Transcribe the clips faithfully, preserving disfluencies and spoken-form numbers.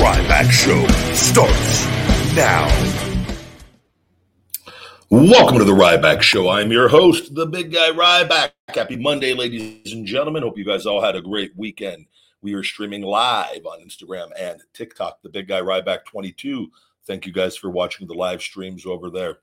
Ryback Show starts now. Welcome to the Ryback Show. I'm your host, the big guy Ryback. Happy Monday, ladies and gentlemen. Hope you guys all had a great weekend. We are streaming live on Instagram and TikTok, the big guy Ryback twenty-two. Thank you guys for watching the live streams over there.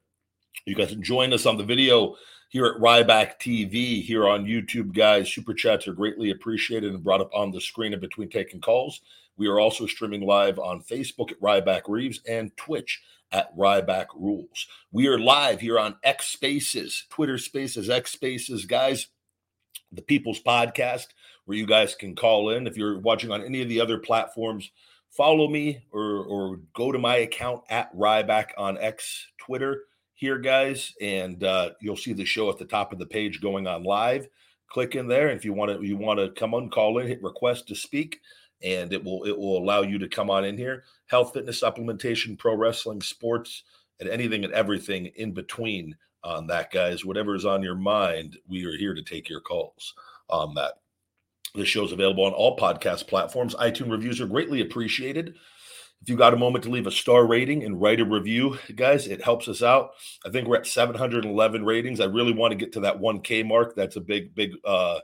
You guys can join us on the video here at Ryback T V here on YouTube, guys. Super chats are greatly appreciated and brought up on the screen in between taking calls. We are also streaming live on Facebook at Ryback Reeves and Twitch at Ryback Rules. We are live here on X Spaces, Twitter Spaces, X Spaces, guys. The People's Podcast, where you guys can call in. If you're watching on any of the other platforms, follow me or, or go to my account at Ryback on X Twitter here, guys, and uh, you'll see the show at the top of the page going on live. Click in there. If you want to you want to come on, call in, hit request to speak, and it will it will allow you to come on in here. Health, fitness, supplementation, pro wrestling, sports, and anything and everything in between on that, guys. Whatever is on your mind, we are here to take your calls on that. The show's available on all podcast platforms. iTunes reviews are greatly appreciated. If you got a moment to leave a star rating and write a review, guys, it helps us out. I think we're at seven hundred eleven ratings. I really want to get to that one K mark. That's a big, big uh,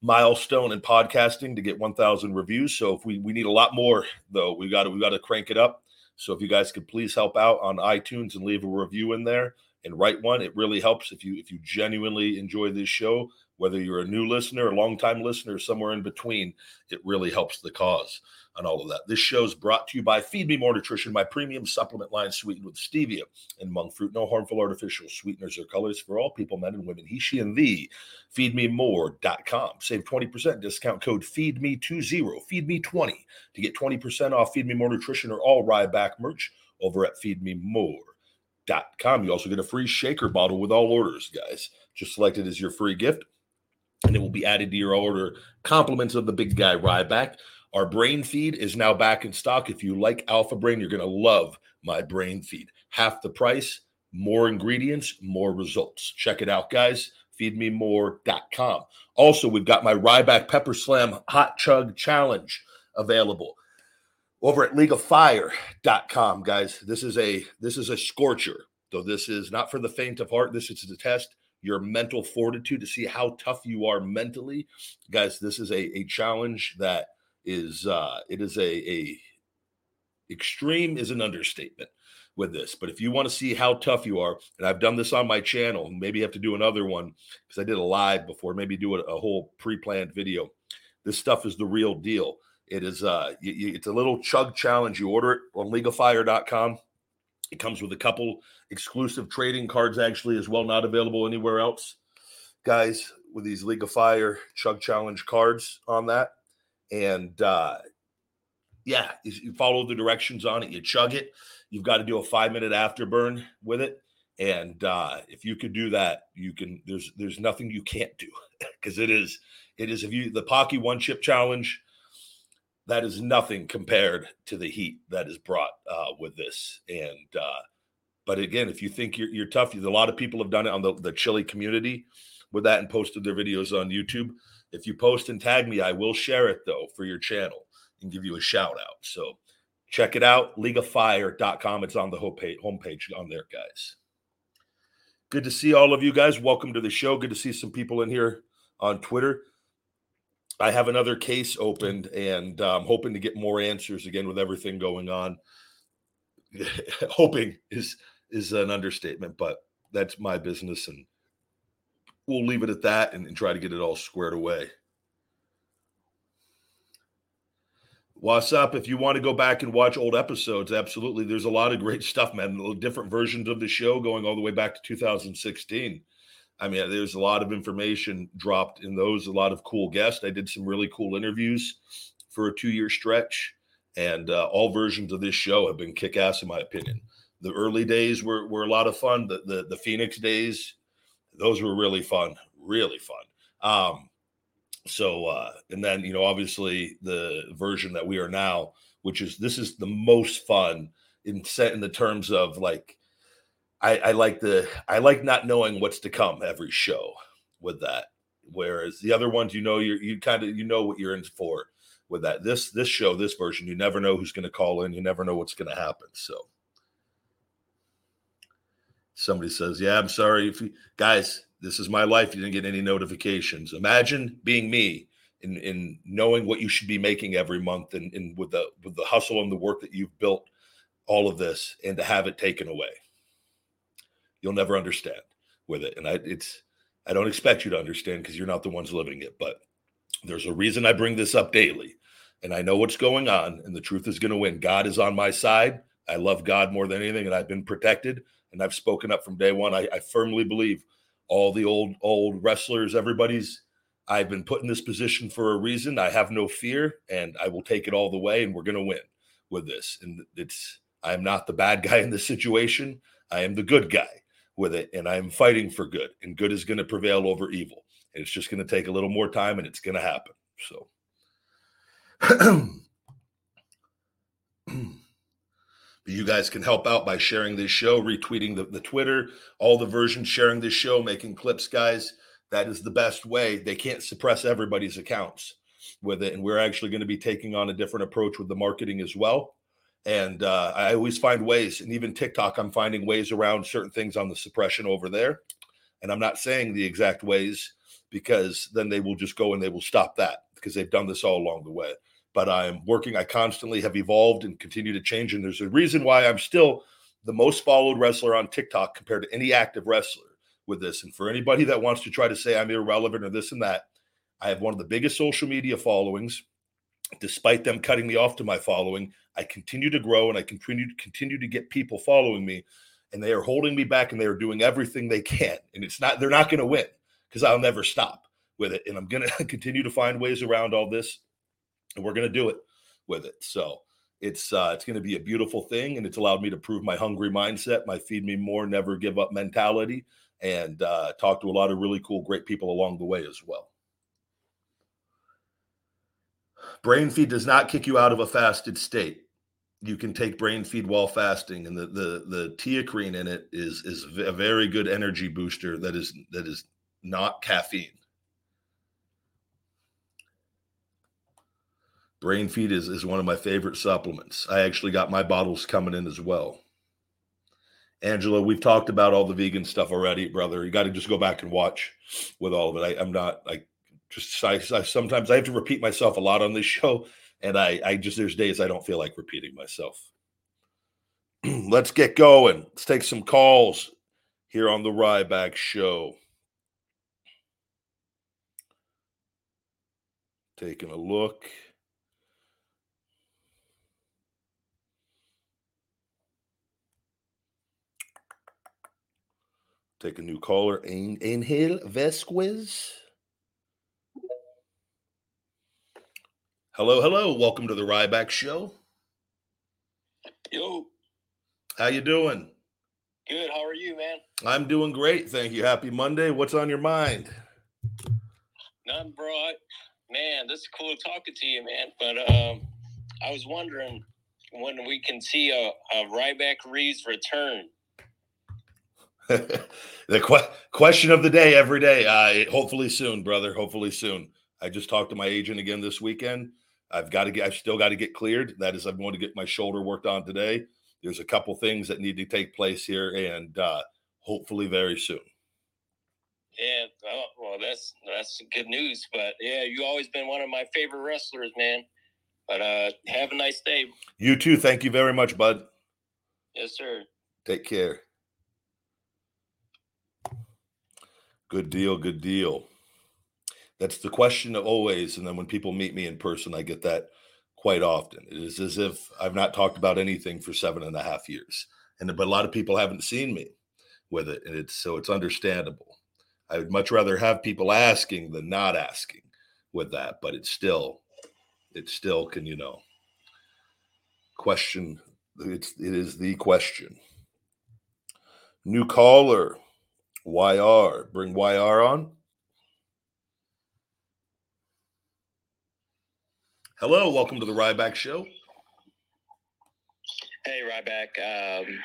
milestone in podcasting to get one thousand reviews. So if we we need a lot more, though, we got to we got to crank it up. So if you guys could please help out on iTunes and leave a review in there and write one, it really helps. If you if you genuinely enjoy this show, whether you're a new listener, a longtime listener, somewhere in between, it really helps the cause and all of that. This show is brought to you by Feed Me More Nutrition, my premium supplement line sweetened with stevia and monk fruit. No harmful artificial sweeteners or colors for all people, men and women, he, she, and thee. Feed me more dot com. Save twenty percent. Discount code feed me twenty, feed me twenty to get twenty percent off Feed Me More Nutrition or all Ryback merch over at feed me more dot com. You also get a free shaker bottle with all orders, guys. Just select it as your free gift, and it will be added to your order. Compliments of the big guy Ryback. Our Brain Feed is now back in stock. If you like Alpha Brain, you're going to love my Brain Feed. Half the price, more ingredients, more results. Check it out, guys. feed me more dot com. Also, we've got my Ryback Pepper Slam Hot Chug Challenge available over at league of fire dot com, guys. This is a this is a scorcher. Though this is not for the faint of heart. This is to test your mental fortitude to see how tough you are mentally. Guys, this is a, a challenge that is, uh, it is a, a extreme is an understatement with this. But if you want to see how tough you are, and I've done this on my channel, maybe have to do another one because I did a live before, maybe do a, a whole pre-planned video. This stuff is the real deal. It is, uh, you, you, it's a little chug challenge. You order it on league of fire dot com. It comes with a couple exclusive trading cards, actually, as well, not available anywhere else, guys, with these League of Fire Chug Challenge cards on that. And, uh, yeah, you follow the directions on it. You chug it. You've got to do a five-minute afterburn with it. And uh, if you could do that, you can. There's there's nothing you can't do because it is, it is if you, the Pocky One Chip Challenge, that is nothing compared to the heat that is brought uh, with this. And, uh, but again, if you think you're, you're tough, a lot of people have done it on the, the chili community with that and posted their videos on YouTube. If you post and tag me, I will share it though for your channel and give you a shout out. So check it out. league of fire dot com. It's on the homepage, homepage on there, guys. Good to see all of you guys. Welcome to the show. Good to see some people in here on Twitter. I have another case opened, and I'm um, hoping to get more answers again with everything going on. Hoping is is an understatement, but that's my business, and we'll leave it at that and, and try to get it all squared away. What's up? If you want to go back and watch old episodes, absolutely. There's a lot of great stuff, man. Little different versions of the show going all the way back to two thousand sixteen. I mean, there's a lot of information dropped in those, a lot of cool guests. I did some really cool interviews for a two-year stretch, and uh, all versions of this show have been kick-ass, in my opinion. The early days were, were a lot of fun. The, the the Phoenix days, those were really fun, really fun. Um, so, uh, and then, you know, obviously the version that we are now, which is, this is the most fun in set in the terms of, like, I, I like the I like not knowing what's to come every show with that. Whereas the other ones, you know, you're you kind of you know what you're in for with that. This this show, this version, you never know who's going to call in. You never know what's going to happen. So somebody says, yeah, I'm sorry. If you, guys, this is my life. You didn't get any notifications. Imagine being me in, in knowing what you should be making every month and, and with the with the hustle and the work that you've built, all of this, and to have it taken away. You'll never understand with it. And I, it's, I don't expect you to understand because you're not the ones living it, but there's a reason I bring this up daily, and I know what's going on, and the truth is going to win. God is on my side. I love God more than anything, and I've been protected, and I've spoken up from day one. I, I firmly believe all the old, old wrestlers, everybody's, I've been put in this position for a reason. I have no fear, and I will take it all the way, and we're going to win with this. And it's, I'm not the bad guy in this situation. I am the good guy with it, and I'm fighting for good, and good is going to prevail over evil. It's just going to take a little more time, and it's going to happen. So but you guys can help out by sharing this show, retweeting the, the Twitter, all the versions, sharing this show, making clips, guys. That is the best way. They can't suppress everybody's accounts with it, and we're actually going to be taking on a different approach with the marketing as well. And uh, I always find ways, and even TikTok, I'm finding ways around certain things on the suppression over there. And I'm not saying the exact ways, because then they will just go and they will stop that because they've done this all along the way. But I'm working. I constantly have evolved and continue to change. And there's a reason why I'm still the most followed wrestler on TikTok compared to any active wrestler with this. And for anybody that wants to try to say I'm irrelevant or this and that, I have one of the biggest social media followings. Despite them cutting me off to my following, I continue to grow, and I continue to continue to get people following me, and they are holding me back, and they are doing everything they can. And it's not, they're not going to win because I'll never stop with it. And I'm going to continue to find ways around all this, and we're going to do it with it. So it's, uh, it's going to be a beautiful thing. And it's allowed me to prove my hungry mindset, my feed me more, never give up mentality, and uh, talk to a lot of really cool, great people along the way as well. Brain Feed does not kick you out of a fasted state. You can take Brain Feed while fasting, and the the the teacrine in it is is a very good energy booster that is that is not caffeine. Brain Feed is, is one of my favorite supplements. I actually got my bottles coming in as well. Angela, we've talked about all the vegan stuff already, brother. You got to just go back and watch with all of it. I, I'm not like. Just I, I, sometimes I have to repeat myself a lot on this show, and I, I just there's days I don't feel like repeating myself. Let's get going. Let's take some calls here on the Ryback Show. Taking a look. Take a new caller. Angel Vesquez. Hello, hello. Welcome to the Ryback Show. Yo. How you doing? Good. How are you, man? I'm doing great. Thank you. Happy Monday. What's on your mind? Nothing, bro. I, man, this is cool talking to you, man. But um, I was wondering when we can see a, a Ryback Reeves return. The que- question of the day every day. Uh, hopefully soon, brother. Hopefully soon. I just talked to my agent again this weekend. I've got to get, I've still got to get cleared. That is, I'm going to get my shoulder worked on today. There's a couple things that need to take place here, and uh, hopefully very soon. Yeah, well, that's that's good news. But yeah, you've always been one of my favorite wrestlers, man. But uh, have a nice day. You too. Thank you very much, bud. Yes, sir. Take care. Good deal. Good deal. That's the question of always. And then when people meet me in person, I get that quite often. It is as if I've not talked about anything for seven and a half years. And but a lot of people haven't seen me with it. And it's so it's understandable. I would much rather have people asking than not asking with that. But it's still, it still can, you know, question. It's it is the question. New caller, Y R. Bring Y R on. Hello, welcome to the Ryback Show. Hey, Ryback. Um,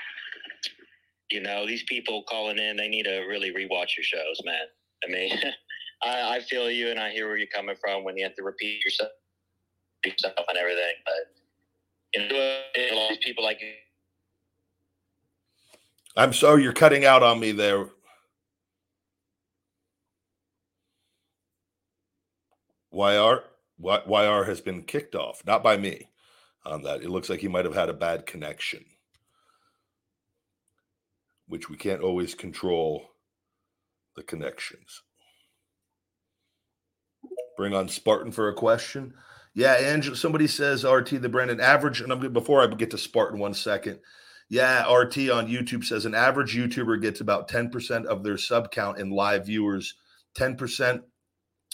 you know, these people calling in, they need to really rewatch your shows, man. I mean, I, I feel you, and I hear where you're coming from when you have to repeat yourself. stuff and everything. But you know, all these people like. I'm sorry, you're cutting out on me there. Y R, Y R has been kicked off, not by me. On that, it looks like he might have had a bad connection, which we can't always control the connections. Bring on Spartan for a question. Yeah, Angela, somebody says R T the Brandon average, and I'm before I get to Spartan one second. Yeah, R T on YouTube says an average YouTuber gets about ten percent of their sub count in live viewers. ten percent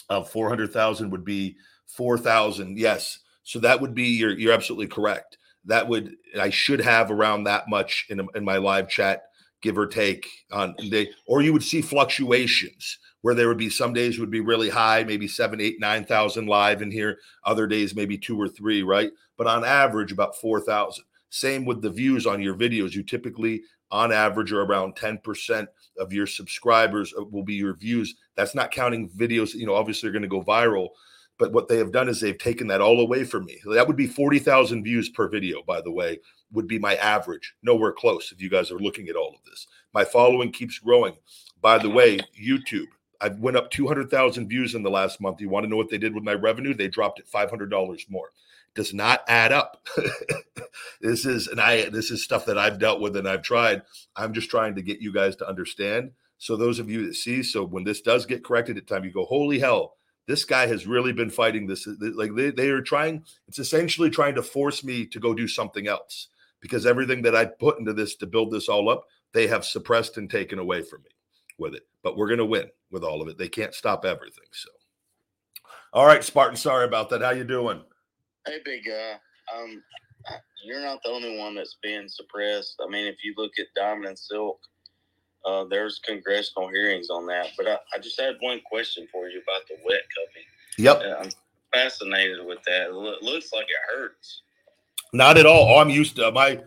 of four hundred thousand would be four thousand. Yes. So that would be, you're, you're absolutely correct. That would, I should have around that much in, in my live chat, give or take on day, or you would see fluctuations where there would be some days would be really high, maybe seven, eight, nine thousand live in here. Other days, maybe two or three, right? But on average, about four thousand. Same with the views on your videos. You typically, on average, are around ten percent of your subscribers will be your views. That's not counting videos, you know, obviously are going to go viral. But what they have done is they've taken that all away from me. That would be forty thousand views per video, by the way, would be my average. Nowhere close if you guys are looking at all of this. My following keeps growing. By the way, YouTube, I went up two hundred thousand views in the last month. You want to know what they did with my revenue? They dropped it five hundred dollars more. Does not add up. This is and I this is stuff that I've dealt with and I've tried. I'm just trying to get you guys to understand. So those of you that see, so when this does get corrected at time, you go, holy hell. This guy has really been fighting this. Like they, they are trying, it's essentially trying to force me to go do something else because everything that I put into this to build this all up, they have suppressed and taken away from me with it. But we're going to win with all of it. They can't stop everything. So, all right, Spartan, sorry about that. How you doing? Hey, big guy. Um, you're not the only one that's being suppressed. I mean, if you look at Diamond and Silk, Uh, there's congressional hearings on that, but I, I just had one question for you about the wet cupping. Yep. Uh, I'm fascinated with that. It lo- looks like it hurts. Not at all. Oh, I'm used to my.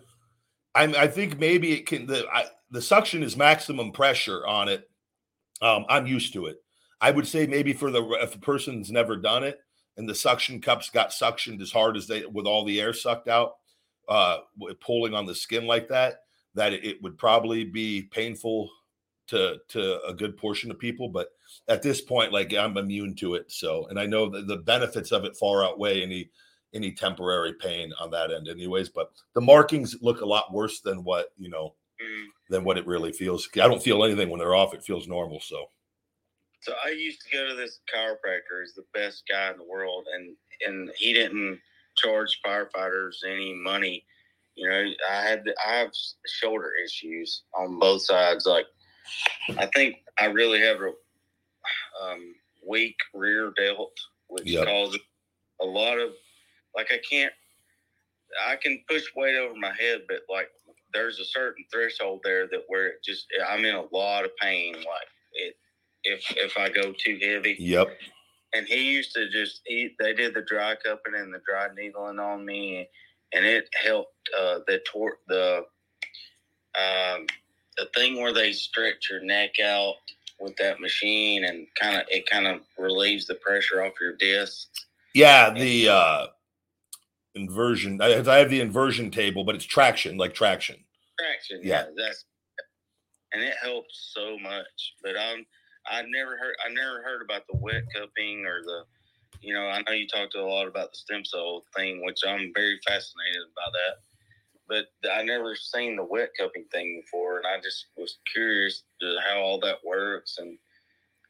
I'm, I think maybe it can. The I, the suction is maximum pressure on it. Um, I'm used to it. I would say maybe for the if a person's never done it and the suction cups got suctioned as hard as they with all the air sucked out, uh, pulling on the skin like that. That it would probably be painful to to a good portion of people, but at this point, like I'm immune to it. So, and I know that the benefits of it far outweigh any any temporary pain on that end, anyways. But the markings look a lot worse than what you know mm. than what it really feels. I don't feel anything when they're off; it feels normal. So, so I used to go to this chiropractor. He's the best guy in the world, and and he didn't charge firefighters any money. You know, I had I have shoulder issues on both sides. Like, I think I really have a um, weak rear delt, which yep. causes a lot of like I can't. I can push weight over my head, but like there's a certain threshold there that where it just I'm in a lot of pain. Like it if if I go too heavy. Yep. And he used to just eat. They did the dry cupping and the dry needling on me. And it helped uh, the tor- the um, the thing where they stretch your neck out with that machine, and kind of it kind of relieves the pressure off your discs. Yeah, the uh, inversion. I have the inversion table, but it's traction, like traction. Traction. Yeah, yeah that's and it helps so much. But I'm I never heard I never heard about the wet cupping or the. You know, I know you talked a lot about the stem cell thing, which I'm very fascinated by that. But I never seen the wet cupping thing before, and I just was curious to how all that works. And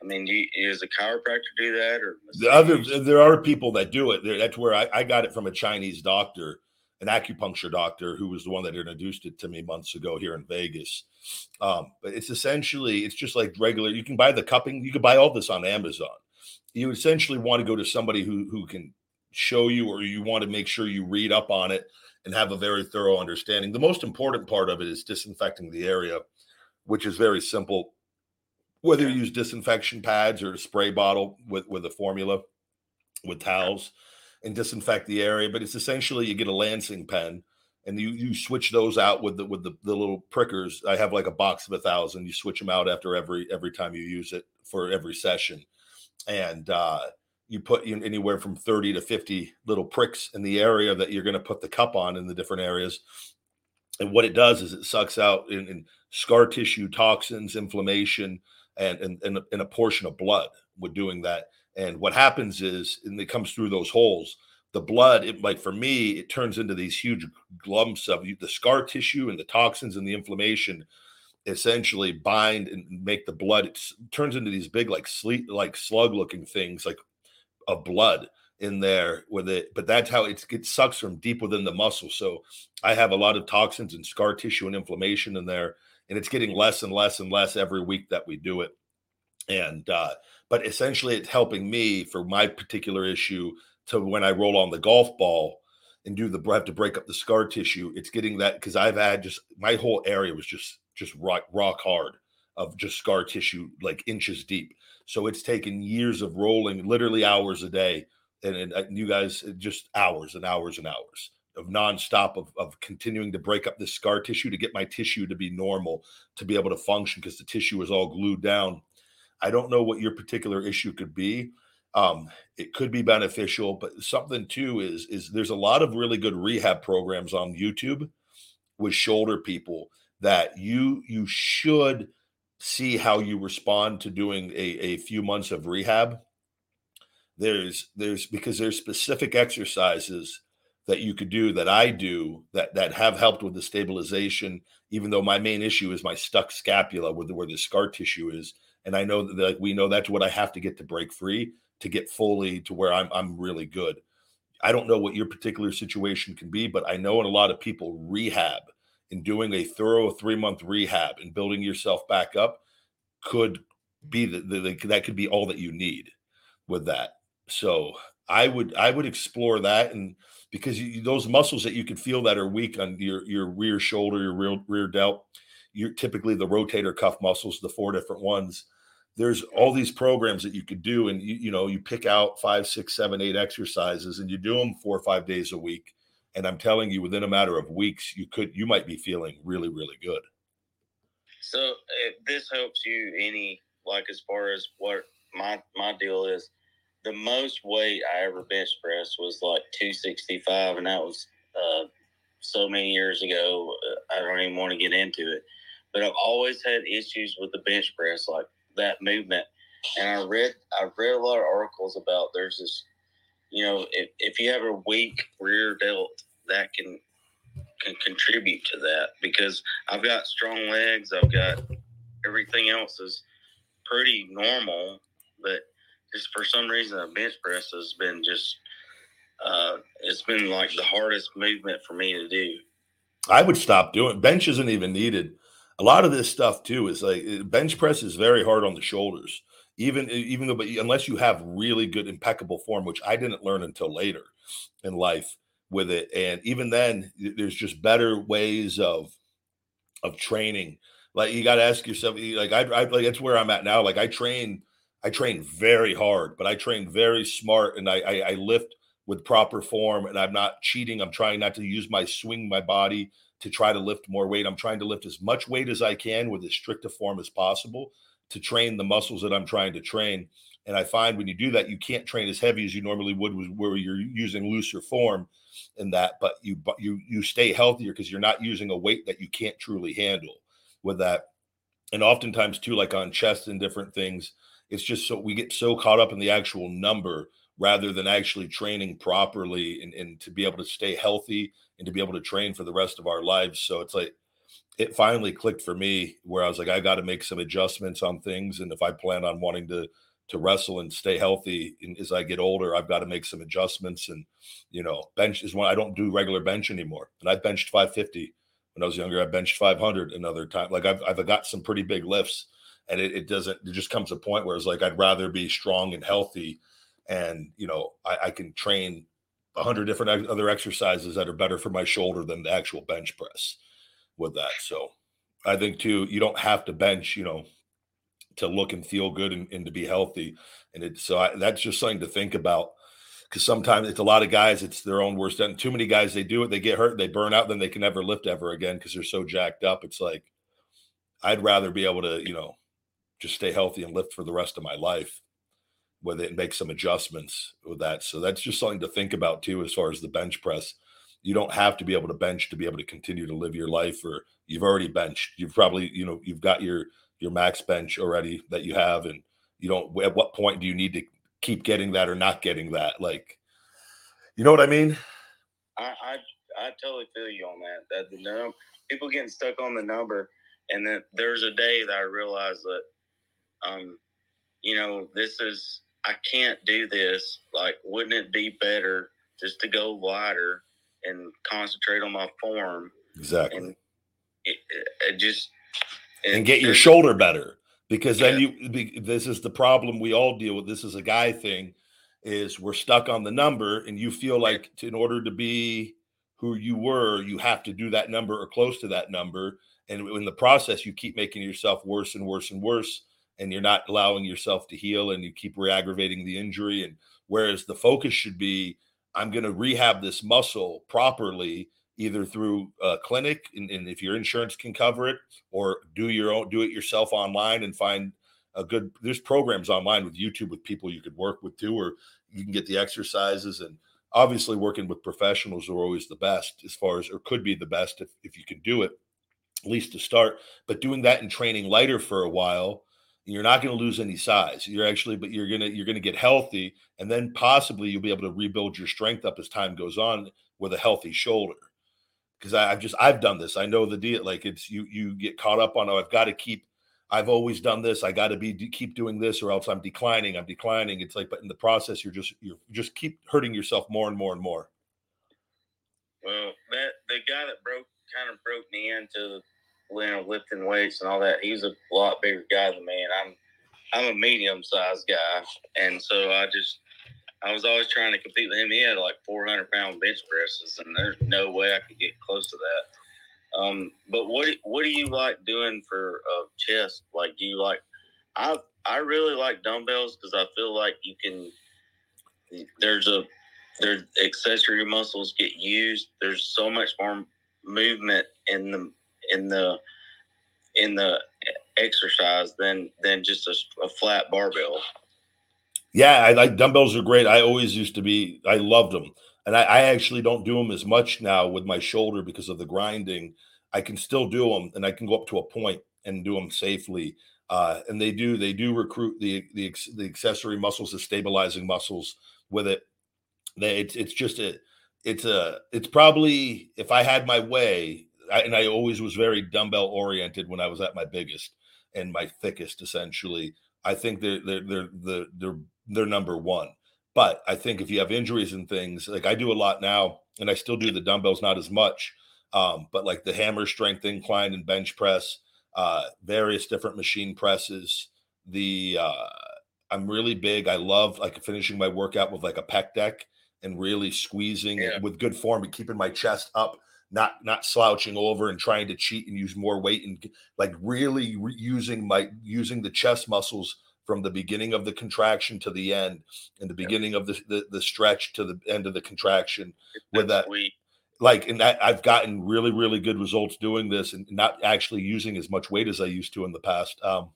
I mean, do you, does a chiropractor do that, or the other? There are people that do it. That's where I, I got it from a Chinese doctor, an acupuncture doctor, who was the one that introduced it to me months ago here in Vegas. Um, but it's essentially it's just like regular. You can buy the cupping. You can buy all this on Amazon. You essentially want to go to somebody who, who can show you, or you want to make sure you read up on it and have a very thorough understanding. The most important part of it is disinfecting the area, which is very simple. Whether you use disinfection pads or a spray bottle with, with a formula, with towels, and disinfect the area. But it's essentially you get a lancing pen, and you you switch those out with the with the, the little prickers. I have like a box of a thousand. You switch them out after every every time you use it for every session. And uh, you put in anywhere from thirty to fifty little pricks in the area that you're going to put the cup on in the different areas. And what it does is it sucks out in, in scar tissue, toxins, inflammation, and, and, and, and a portion of blood with doing that. And what happens is, and it comes through those holes, the blood, it, like for me, it turns into these huge lumps of the scar tissue, and the toxins and the inflammation essentially bind and make the blood. It turns into these big, like sleep, like slug looking things, like of blood in there with it. But that's how it's, it sucks from deep within the muscle. So I have a lot of toxins and scar tissue and inflammation in there, and it's getting less and less and less every week that we do it. And, uh, but essentially it's helping me for my particular issue to when I roll on the golf ball and do the, have to break up the scar tissue. It's getting that, because I've had just, my whole area was just, just rock, rock hard of just scar tissue, like inches deep. So it's taken years of rolling, literally hours a day. And, and, and you guys, just hours and hours and hours of nonstop of, of continuing to break up this scar tissue to get my tissue to be normal, to be able to function, because the tissue is all glued down. I don't know what your particular issue could be. Um, it could be beneficial, but something too is, is there's a lot of really good rehab programs on YouTube with shoulder people that you, you should see how you respond to doing a, a few months of rehab. There's, there's, because there's specific exercises that you could do that I do that, that have helped with the stabilization, even though my main issue is my stuck scapula where the, where the scar tissue is. And I know that, like, we know that's what I have to get to break free, to get fully to where I'm I'm really good. I don't know what your particular situation can be, but I know in a lot of people rehab and doing a thorough three-month rehab and building yourself back up could be the, the, the that could be all that you need with that. So I would I would explore that, and because you, those muscles that you can feel that are weak on your your rear shoulder, your rear rear delt, you're typically the rotator cuff muscles, the four different ones. There's all these programs that you could do, and you, you know, you pick out five, six, seven, eight exercises, and you do them four or five days a week. And I'm telling you, within a matter of weeks, you could, you might be feeling really, really good. So if this helps you any, like as far as what my my deal is, the most weight I ever bench pressed was like two sixty-five, and that was uh, so many years ago. I don't even want to get into it, but I've always had issues with the bench press, like that movement. And I read I read a lot of articles about there's this, you know, if, if you have a weak rear delt, that can can contribute to that, because I've got strong legs, I've got everything else is pretty normal, but just for some reason a bench press has been just uh it's been like the hardest movement for me to do. I would stop doing bench. Isn't even needed. A lot of this stuff too is like bench press is very hard on the shoulders, even even though, but unless you have really good impeccable form, which I didn't learn until later in life with it. And even then, there's just better ways of of training. Like you got to ask yourself, like I, I like that's where I'm at now. Like I train, I train very hard, but I train very smart, and I I, I lift with proper form, and I'm not cheating. I'm trying not to use my swing, my body, to try to lift more weight. I'm trying to lift as much weight as I can with as strict a form as possible to train the muscles that I'm trying to train. And I find when you do that, you can't train as heavy as you normally would with, where you're using looser form in that, but you you you stay healthier because you're not using a weight that you can't truly handle with that. And oftentimes too, like on chest and different things, it's just so we get so caught up in the actual number rather than actually training properly and, and to be able to stay healthy and to be able to train for the rest of our lives. So it's like, it finally clicked for me where I was like, I got to make some adjustments on things. And if I plan on wanting to, to wrestle and stay healthy and as I get older, I've got to make some adjustments. And, you know, bench is one, I don't do regular bench anymore. And I benched five fifty when I was younger. I benched five hundred another time. Like I've, I've got some pretty big lifts, and it, it doesn't, it just comes to a point where it's like, I'd rather be strong and healthy. And, you know, I, I can train a hundred different other exercises that are better for my shoulder than the actual bench press with that. So I think too, you don't have to bench, you know, to look and feel good and, and to be healthy. And it, so I, that's just something to think about, because sometimes it's a lot of guys, it's their own worst end. Too many guys, they do it, they get hurt, they burn out, then they can never lift ever again because they're so jacked up. It's like, I'd rather be able to, you know, just stay healthy and lift for the rest of my life where they make some adjustments with that. So that's just something to think about too, as far as the bench press. You don't have to be able to bench to be able to continue to live your life, or you've already benched. You've probably, you know, you've got your, your max bench already that you have. And you don't, at what point do you need to keep getting that or not getting that? Like, you know what I mean? I, I, I totally feel you on that. That the number, people getting stuck on the number. And then there's a day that I realized that, um, you know, this is, I can't do this. Like, wouldn't it be better just to go wider and concentrate on my form? Exactly. And it, it just it, and get your shoulder better, because yeah. then you. This is the problem we all deal with. This is a guy thing. Is we're stuck on the number, and you feel like in order to be who you were, you have to do that number or close to that number. And in the process, you keep making yourself worse and worse and worse, and you're not allowing yourself to heal, and you keep re-aggravating the injury. And whereas the focus should be, I'm going to rehab this muscle properly, either through a clinic, and, and if your insurance can cover it, or do your own, do it yourself online and find a good, there's programs online with YouTube with people you could work with too, or you can get the exercises. And obviously working with professionals are always the best as far as, or could be the best if, if you can do it, at least to start. But doing that and training lighter for a while, you're not going to lose any size. You're actually, but you're going to, you're going to get healthy, and then possibly you'll be able to rebuild your strength up as time goes on with a healthy shoulder. Cause I, I've just, I've done this. I know the deal. Like it's, you, you get caught up on, oh, I've got to keep, I've always done this. I got to be, keep doing this or else I'm declining. I'm declining. It's like, but in the process, you're just, you're just keep hurting yourself more and more and more. Well, that the guy that broke, kind of broke me into, you know, lifting weights and all that. He's a lot bigger guy than me, and I'm I'm a medium sized guy, and so I just I was always trying to compete with him. He had like four hundred pound bench presses, and there's no way I could get close to that. Um, but what what do you like doing for uh, chest? Like, do you like? I I really like dumbbells because I feel like you can. There's a there's accessory muscles get used. There's so much more movement in the in the in the exercise than than just a, a flat barbell. Yeah, I like dumbbells are great. I always used to be, I loved them. And I, I actually don't do them as much now with my shoulder because of the grinding. I can still do them, and I can go up to a point and do them safely. Uh, and they do, they do recruit the, the, the accessory muscles, the stabilizing muscles with it. They, it's, it's just a, it's a, it's probably, if I had my way, I, and I always was very dumbbell oriented when I was at my biggest and my thickest, essentially. I think they're they're they're they're they're, they're number one. But I think if you have injuries and things, like I do a lot now, and I still do the dumbbells, not as much, um, but like the hammer strength incline and bench press, uh, various different machine presses. The uh, I'm really big. I love like finishing my workout with like a pec deck and really squeezing yeah. with good form and keeping my chest up. Not not slouching over and trying to cheat and use more weight, and like really re- using my using the chest muscles from the beginning of the contraction to the end, and the beginning yeah. of the, the the stretch to the end of the contraction. With that, sweet. Like, and that I've gotten really really good results doing this, and not actually using as much weight as I used to in the past. Um,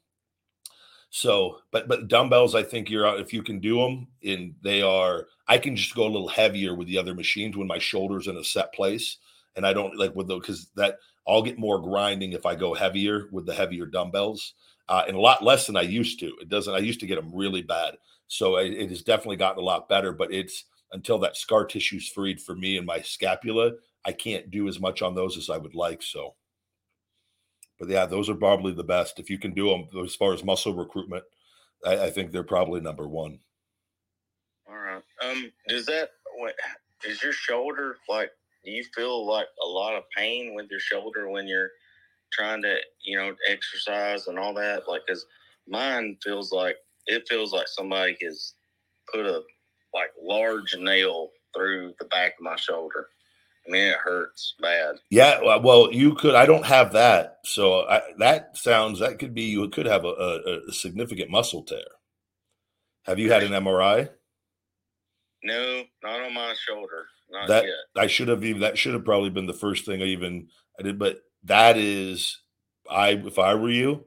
so, but but dumbbells, I think you're if you can do them, and they are. I can just go a little heavier with the other machines when my shoulder's in a set place. And I don't like with those because that I'll get more grinding if I go heavier with the heavier dumbbells uh, and a lot less than I used to. It doesn't, I used to get them really bad. So it, it has definitely gotten a lot better, but it's until that scar tissue's freed for me and my scapula, I can't do as much on those as I would like. So, but yeah, those are probably the best. If you can do them as far as muscle recruitment, I, I think they're probably number one. All right. Um, does that, is your shoulder like, do you feel like a lot of pain with your shoulder when you're trying to, you know, exercise and all that? Like, cause mine feels like, it feels like somebody has put a like large nail through the back of my shoulder. I mean, it hurts bad. Yeah. Well, you could, I don't have that. So I, that sounds, that could be, you could have a, a, a significant muscle tear. Have you had an M R I? No, not on my shoulder. Not that yet. I should have even that should have probably been the first thing I even I did, but that is I if I were you,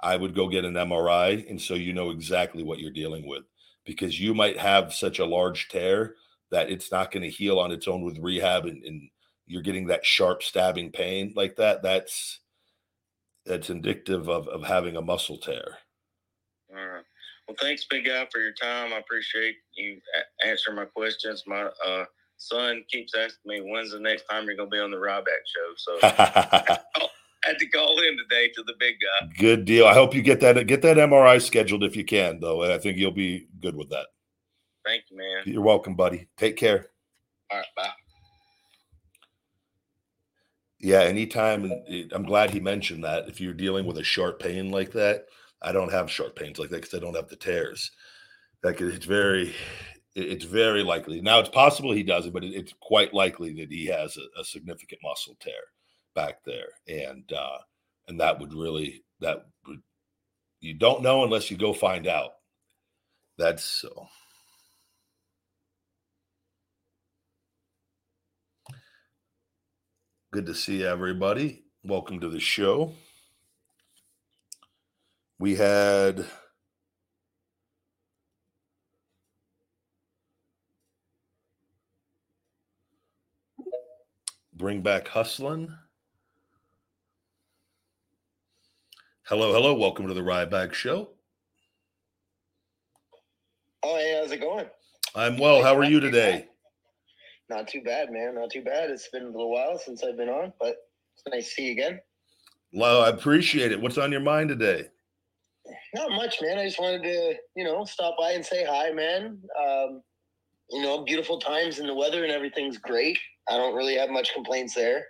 I would go get an M R I, and so you know exactly what you're dealing with. because you might have such a large tear that it's not going to heal on its own with rehab, and, and you're getting that sharp stabbing pain like that. That's that's indicative of, of having a muscle tear. All right. Well, thanks, big guy, for your time. I appreciate you answering my questions. My uh, son keeps asking me, when's the next time you're going to be on the Ryback show? So I had to call in today to the big guy. Good deal. I hope you get that get that M R I scheduled if you can, though. I think you'll be good with that. Thank you, man. You're welcome, buddy. Take care. All right, bye. Yeah, anytime. I'm glad he mentioned that. If you're dealing with a sharp pain like that, I don't have sharp pains like that because I don't have the tears. That could, it's very, it's very likely. Now it's possible he doesn't, but it's quite likely that he has a, a significant muscle tear back there, and uh, and that would really that would you don't know unless you go find out. That's so. Good to see everybody. Welcome to the show. We had Bring Back Hustlin'. Hello, hello. Welcome to the Ryback Show. Oh, hey, how's it going? I'm well. How are you today? Not too bad, man. Not too bad. It's been a little while since I've been on, but it's nice to see you again. Well, I appreciate it. What's on your mind today? Not much, man. I just wanted to, you know, stop by and say hi, man. Um, you know, beautiful times and the weather and everything's great. I don't really have much complaints there,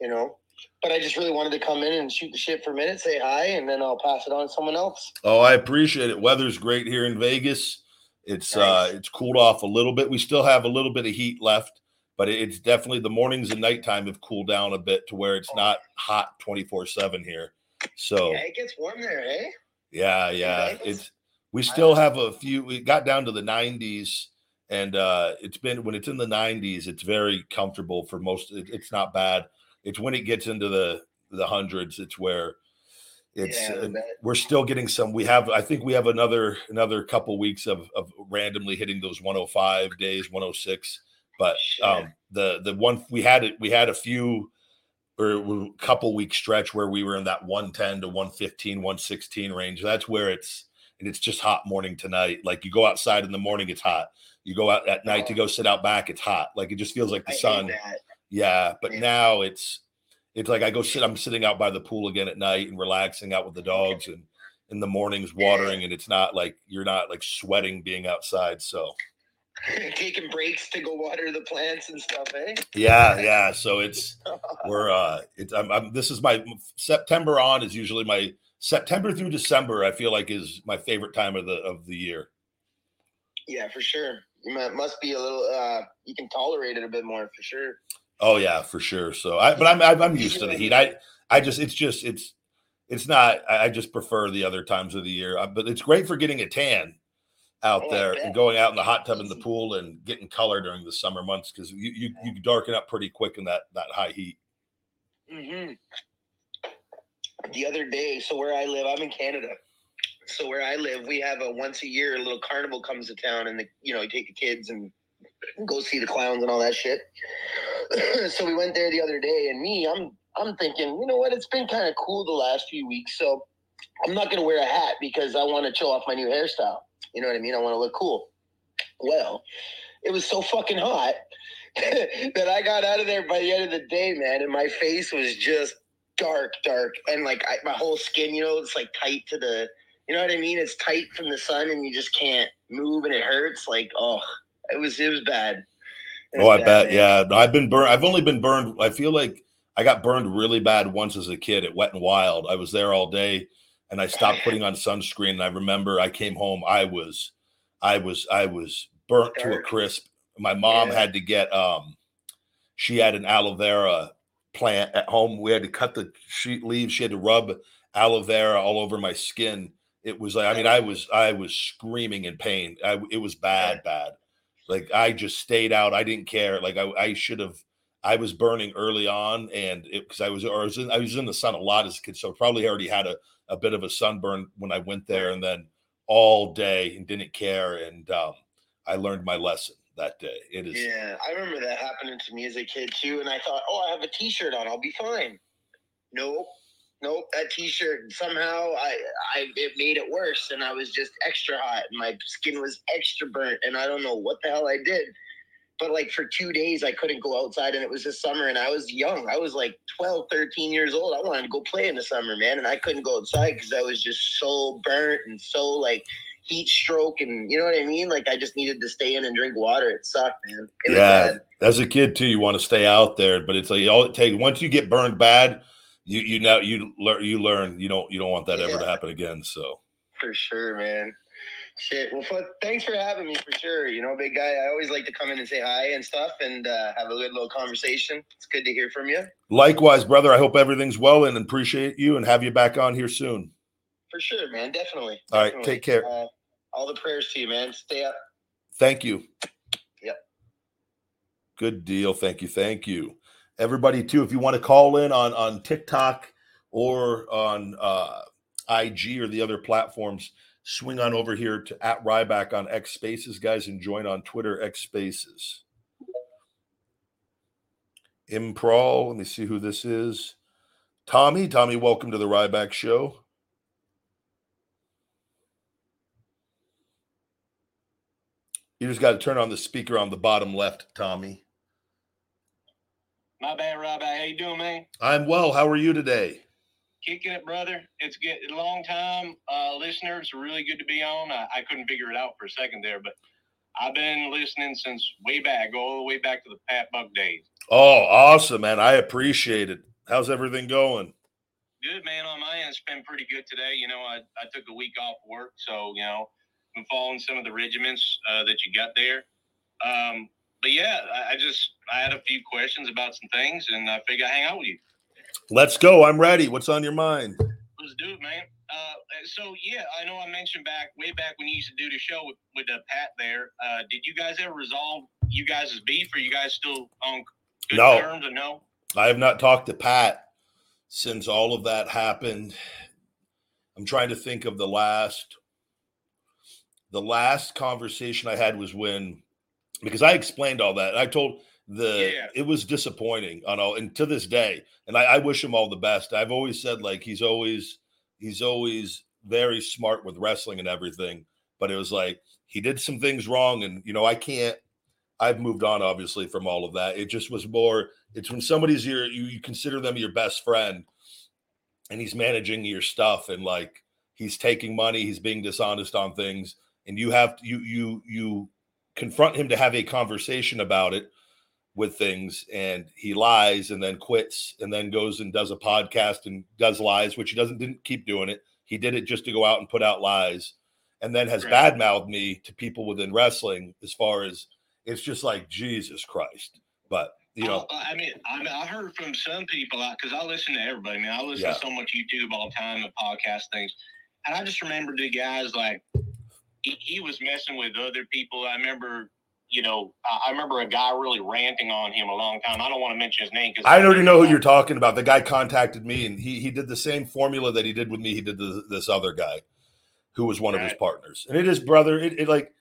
you know. But I just really wanted to come in and shoot the shit for a minute, say hi, and then I'll pass it on to someone else. Oh, I appreciate it. Weather's great here in Vegas. It's nice. uh, it's cooled off a little bit. We still have a little bit of heat left, but it's definitely the mornings and nighttime have cooled down a bit to where it's not hot twenty-four seven here. So yeah, it gets warm there, eh? Yeah, yeah. It's we still have a few. We got down to the nineties, and uh, it's been when it's in the nineties, it's very comfortable for most. It, it's not bad. It's when it gets into the the hundreds, it's where. It's yeah, we're still getting some. We have, I think, we have another another couple weeks of of randomly hitting those one oh five days, one oh six. But um, the the one we had it, we had a few or a couple week stretch where we were in that one ten to one fifteen, one sixteen range. That's where it's and it's just hot morning to night. Like you go outside in the morning, it's hot. You go out at night oh. to go sit out back, it's hot. Like it just feels like the I sun. Yeah, but yeah. now it's. It's like I go sit, I'm sitting out by the pool again at night and relaxing out with the dogs and in the mornings watering. Yeah. And it's not like you're not like sweating being outside. So taking breaks to go water the plants and stuff, eh? Yeah. Yeah. So it's, we're, uh, it's, I'm, I'm, this is my September on is usually my September through December. I feel like is my favorite time of the, of the year. Yeah, for sure. You might, must be a little, uh, you can tolerate it a bit more for sure. Oh yeah, for sure. So, I but I'm I'm used to the heat. I I just it's just it's it's not. I just prefer the other times of the year. I, but it's great for getting a tan out oh, there and going out in the hot tub in the pool and getting color during the summer months because you, you you darken up pretty quick in that that high heat. Mm-hmm. The other day, so where I live, I'm in Canada. So where I live, we have a once a year a little carnival comes to town, and the, you know you take the kids and go see the clowns and all that shit. So we went there the other day, and me, I'm I'm thinking, you know what? It's been kind of cool the last few weeks, so I'm not going to wear a hat because I want to show off my new hairstyle. You know what I mean? I want to look cool. Well, it was so fucking hot that I got out of there by the end of the day, man, and my face was just dark, dark, and like I, my whole skin, you know, it's like tight to the, you know what I mean? It's tight from the sun, and you just can't move, and it hurts. Like, oh, it was it was bad. Oh, I bet. Yeah, I've been burned. I've only been burned. I feel like I got burned really bad once as a kid at Wet and Wild. I was there all day, and I stopped putting on sunscreen. And I remember I came home. I was, I was, I was burnt to a crisp. My mom yeah. had to get. Um, she had an aloe vera plant at home. We had to cut the sheet leaves. She had to rub aloe vera all over my skin. It was like I mean, I was, I was screaming in pain. I, it was bad, bad. Like I just stayed out. I didn't care. Like I, I should have. I was burning early on, and because I was, or I was, in, I was in the sun a lot as a kid, so probably already had a, a bit of a sunburn when I went there. And then all day and didn't care. And um, I learned my lesson that day. It is. Yeah, I remember that happening to me as a kid too. And I thought, oh, I have a T-shirt on, I'll be fine. Nope, nope. That T-shirt somehow I, I it made it worse, and I was just extra hot, and my skin was extra burnt, and I don't know what the hell I did. But, like, for two days, I couldn't go outside, and it was the summer, and I was young. I was, like, twelve, thirteen years old. I wanted to go play in the summer, man, and I couldn't go outside because I was just so burnt and so, like, heat stroke, and you know what I mean? Like, I just needed to stay in and drink water. It sucked, man. It yeah, as a kid, too, you want to stay out there, but it's like all it takes. Once you get burned bad, you you know, you learn, you learn you don't you don't want that yeah. ever to happen again, so. For sure, man. Shit. Well, f- thanks for having me, for sure. You know, big guy, I always like to come in and say hi and stuff and uh, have a good little conversation. It's good to hear from you. Likewise, brother. I hope everything's well and appreciate you and have you back on here soon. For sure, man. Definitely. All right. Definitely. Take care. Uh, all the prayers to you, man. Stay up. Thank you. Yep. Good deal. Thank you. Thank you. Everybody, too, if you want to call in on, on TikTok or on uh, I G or the other platforms, swing on over here to at Ryback on X Spaces, guys, and join on Twitter X Spaces. Improl, let me see who this is. Tommy, Tommy, welcome to the Ryback Show. You just got to turn on the speaker on the bottom left, Tommy. My bad, Ryback. How you doing, man? I'm well. How are you today? Kicking it, brother. It's good. A long time uh, listener. It's really good to be on. I, I couldn't figure it out for a second there, but I've been listening since way back, all the way back to the Pat Buck days. Oh, awesome, man. I appreciate it. How's everything going? Good, man. On my end, it's been pretty good today. You know, I, I took a week off work, so, you know, I'm following some of the regiments uh, that you got there. Um, but, yeah, I, I just I had a few questions about some things, and I figured I'd hang out with you. Let's go. I'm ready. What's on your mind? Let's do it, man. Uh, so, yeah, I know I mentioned back way back when you used to do the show with, with uh, Pat there. Uh, did you guys ever resolve you guys' beef? Are you guys still on good no. terms or no? I have not talked to Pat since all of that happened. I'm trying to think of the last. The last conversation I had was when, because I explained all that. I told the yeah. it was disappointing on all, and to this day, and I, I wish him all the best. I've always said, like, he's always he's always very smart with wrestling and everything, but it was like he did some things wrong, and you know I can't. I've moved on, obviously, from all of that. It just was more. It's when somebody's your you, you consider them your best friend, and he's managing your stuff, and like he's taking money, he's being dishonest on things, and you have to, you you you confront him to have a conversation about it. With things, and he lies and then quits and then goes and does a podcast and does lies, which he doesn't didn't keep doing it. He did it just to go out and put out lies, and then has right. badmouthed me to people within wrestling as far as it's just like Jesus Christ. But you know, I, I mean, I, I heard from some people because I, I listen to everybody. I mean, I listen yeah. to so much YouTube all the time and podcast things, and I just remember the guys like he, he was messing with other people. I remember. You know, I remember a guy really ranting on him a long time. I don't want to mention his name because I already know who you're talking about. The guy contacted me, and he he did the same formula that he did with me. He did the, this other guy, who was one right. of his partners. And it is, brother. It, it like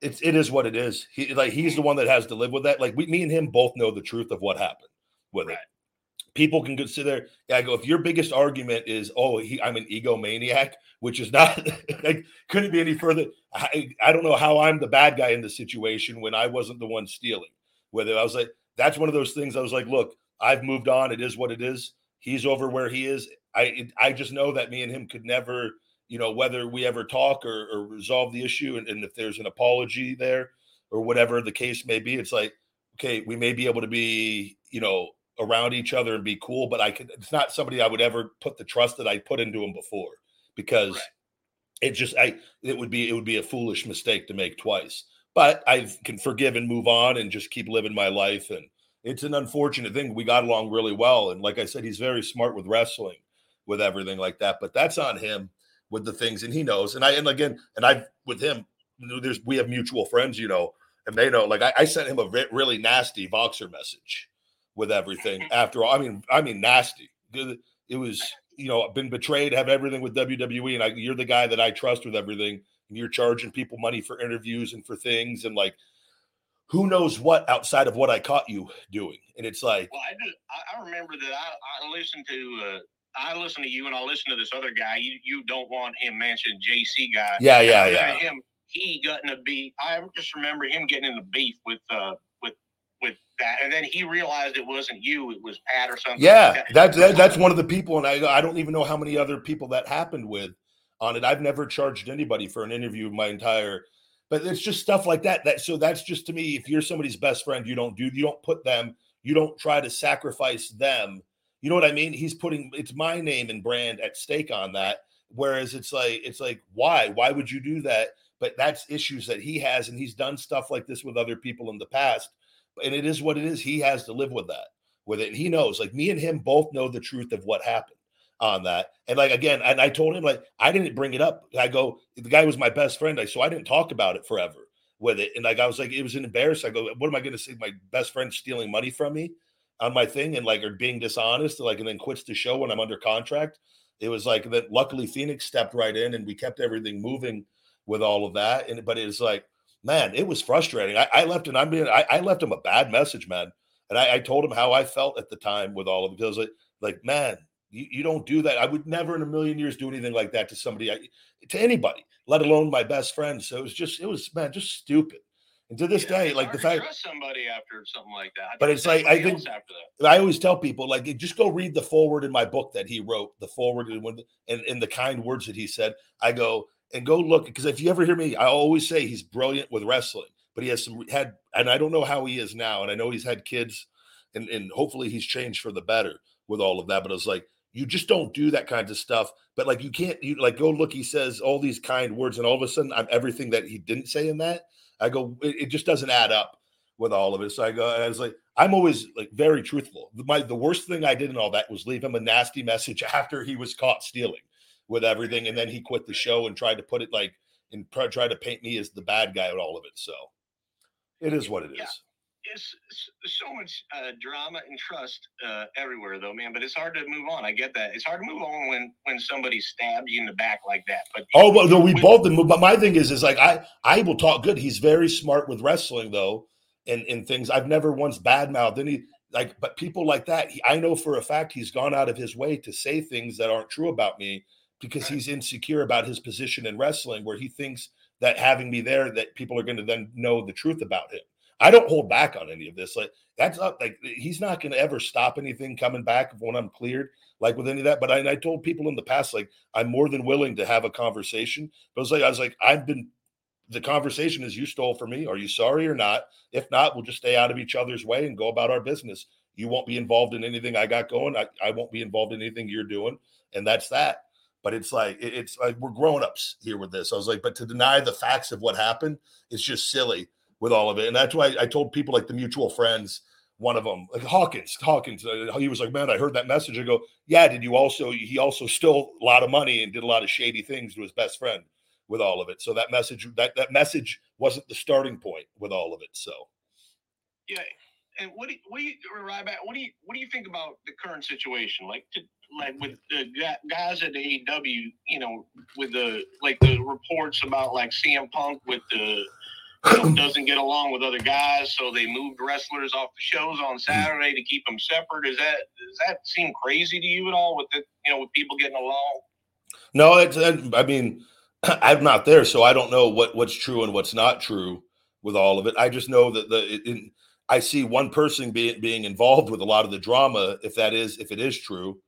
it's it is what it is. He like he's the one that has to live with that. Like we, me and him, both know the truth of what happened with right. it. People can consider. Yeah, I go. If your biggest argument is, oh, he, I'm an egomaniac, which is not like couldn't be any further. I, I don't know how I'm the bad guy in this situation when I wasn't the one stealing. Whether I was like, that's one of those things. I was like, look, I've moved on. It is what it is. He's over where he is. I it, I just know that me and him could never, you know, whether we ever talk or, or resolve the issue, and, and if there's an apology there or whatever the case may be, it's like, okay, we may be able to be, you know, around each other and be cool, but I could. It's not somebody I would ever put the trust that I put into him before because. Right. It just, I, it would be, it would be a foolish mistake to make twice, but I can forgive and move on and just keep living my life. And it's an unfortunate thing. We got along really well. And like I said, he's very smart with wrestling, with everything like that, but that's on him with the things. And he knows. And I, and again, and I've with him, there's, we have mutual friends, you know, and they know, like I, I sent him a re- really nasty Voxer message with everything after all. I mean, I mean, nasty. It was, you know, I've been betrayed, have everything with W W E, and I, you're the guy that I trust with everything. and you're charging people money for interviews and for things, and like, who knows what outside of what I caught you doing. And it's like, well, I did, I remember that I, I listened to, uh, I listen to you and I listen to this other guy. You you don't want him mentioned, J C guy. Yeah, yeah, yeah. Him, he got in a beef. I just remember him getting in a beef with uh with with that, and then he realized it wasn't you, it was Pat or something. Yeah, like that. That, that that's one of the people, and I I don't even know how many other people that happened with on it. I've never charged anybody for an interview my entire, but it's just stuff like that. That so that's just, to me, if you're somebody's best friend, you don't do you don't put them, you don't try to sacrifice them. You know what I mean? He's putting, it's my name and brand at stake on that. Whereas it's like, it's like, why? Why would you do that? But that's issues that he has, and he's done stuff like this with other people in the past. And it is what it is. He has to live with that, with it. And he knows, like, me and him both know the truth of what happened on that. And like, again, and I told him, like, I didn't bring it up. I go, the guy was my best friend. I, so I didn't talk about it forever with it. And like, I was like, it was an embarrassment. I go, what am I going to say? My best friend stealing money from me on my thing, and like, or being dishonest, like, and then quits the show when I'm under contract. It was like that. Luckily, Phoenix stepped right in, and we kept everything moving with all of that. And but it's like, man, it was frustrating. I, I left, and I'm being, I, I left him a bad message, man. And I, I told him how I felt at the time with all of it. I was like, like, man, you, you don't do that. I would never in a million years do anything like that to somebody, I, to anybody, let alone my best friend. So it was just, it was, man, just stupid. And to this yeah, day, like the fact, trust somebody after something like that. But it's like, I think I always tell people, like, just go read the foreword in my book that he wrote, the foreword and in the kind words that he said. I go and go look, because if you ever hear me, I always say he's brilliant with wrestling, but he has some had, and I don't know how he is now. And I know he's had kids, and, and hopefully he's changed for the better with all of that. But I was like, you just don't do that kind of stuff. But like, you can't, you like go look. He says all these kind words, and all of a sudden, I'm everything that he didn't say in that. I go, it just doesn't add up with all of it. So I go, I was like, I'm always like very truthful. My the worst thing I did in all that was leave him a nasty message after he was caught stealing with everything, and then he quit the show and tried to put it like and try to paint me as the bad guy with all of it. So it is what it yeah. is. It's so much uh, drama and trust uh, everywhere, though, man. But it's hard to move on. I get that. It's hard to move on when, when somebody stabs you in the back like that. But oh, well, no, we both. But my thing is, is like I, I will talk good. He's very smart with wrestling, though, and and things. I've never once badmouthed any like. But people like that, he, I know for a fact he's gone out of his way to say things that aren't true about me because right. he's insecure about his position in wrestling, where he thinks that having me there, that people are going to then know the truth about him. I don't hold back on any of this. Like that's not like he's not going to ever stop anything coming back when I'm cleared, like with any of that. But I, I told people in the past, like I'm more than willing to have a conversation. But I was like, I was like, I've been. The conversation is you stole from me. Are you sorry or not? If not, we'll just stay out of each other's way and go about our business. You won't be involved in anything I got going. I, I won't be involved in anything you're doing, and that's that. But it's like it, it's like we're grown-ups here with this. I was like, but to deny the facts of what happened is just silly. With all of it. And that's why I told people like the mutual friends, one of them, like Hawkins, Hawkins, he was like, man, I heard that message. I go, yeah, did you also, he also stole a lot of money and did a lot of shady things to his best friend with all of it. So that message, that, that message wasn't the starting point with all of it. So. Yeah. And what do you, what do you, Ryback, what do you, what do you think about the current situation? Like, to, like with the guys at A E W, you know, with the, like the reports about like C M Punk with the, doesn't get along with other guys, so they moved wrestlers off the shows on Saturday to keep them separate. Is that does that seem crazy to you at all? With the, you know, with people getting along? No, it's. I mean, I'm not there, so I don't know what, what's true and what's not true with all of it. I just know that the it, it, I see one person being being involved with a lot of the drama. If that is, if it is true,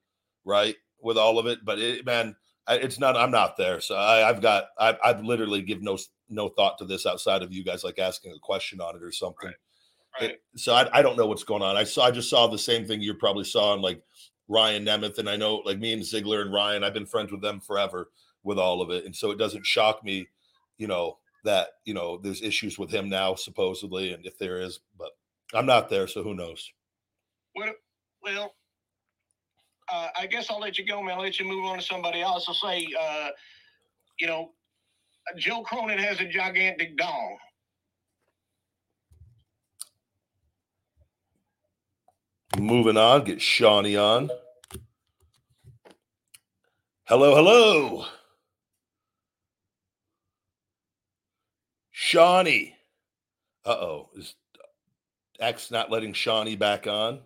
right, with all of it. But it, man, it's not. I'm not there, so I, I've got. I've, I've literally give no. no thought to this outside of you guys, like asking a question on it or something. Right. Right. It, so I, I don't know what's going on. I saw, I just saw the same thing you probably saw on like Ryan Nemeth. And I know like me and Ziggler and Ryan, I've been friends with them forever with all of it. And so it doesn't shock me, you know, that, you know, there's issues with him now supposedly. And if there is, but I'm not there. So who knows? Well, well, uh, I guess I'll let you go, man. I'll let you move on to somebody else. I'll say, uh, you know, Joe Cronin has a gigantic dong. Moving on, get Shawnee on. Hello, hello. Shawnee. Uh-oh. Is X not letting Shawnee back on?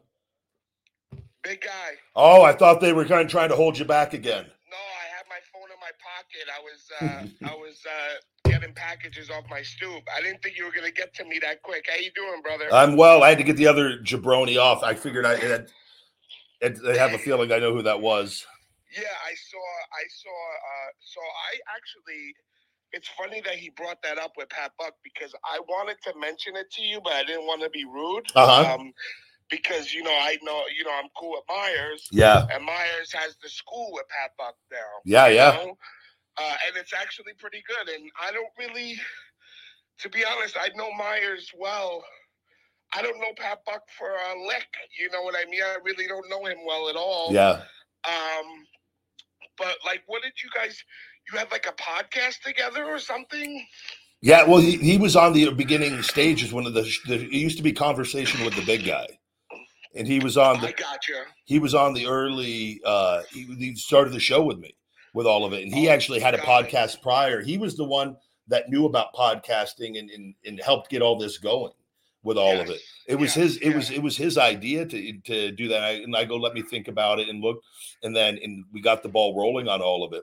Big guy. Oh, I thought they were kind of trying to hold you back again. No, I had my phone in my pocket. I was uh, I was uh, getting packages off my stoop. I didn't think you were going to get to me that quick. How you doing, brother? I'm well. I had to get the other jabroni off. I figured I had, had, I have a feeling I know who that was. Yeah, I saw. I saw. Uh, so I actually, it's funny that he brought that up with Pat Buck because I wanted to mention it to you, but I didn't want to be rude. Uh-huh. Um, because, you know, I know, you know, I'm cool with Myers. Yeah. And Myers has the school with Pat Buck now. Yeah, yeah. Know? Uh, and it's actually pretty good. And I don't really, to be honest, I know Myers well. I don't know Pat Buck for a lick. You know what I mean? I really don't know him well at all. Yeah. Um, but, like, what did you guys, you had, like, a podcast together or something? Yeah, well, he, he was on the beginning stages. One of the, the, it used to be Conversation with the Big Guy. And he was on the, I gotcha. He was on the early, uh, he, he started the show with me with all of it. And he oh, actually had a podcast it. prior. He was the one that knew about podcasting and, and, and helped get all this going with all yes. of it. It was yes. his, it yes. was, it was his idea to, to do that. I, and I go, let me think about it and look. And then, and we got the ball rolling on all of it,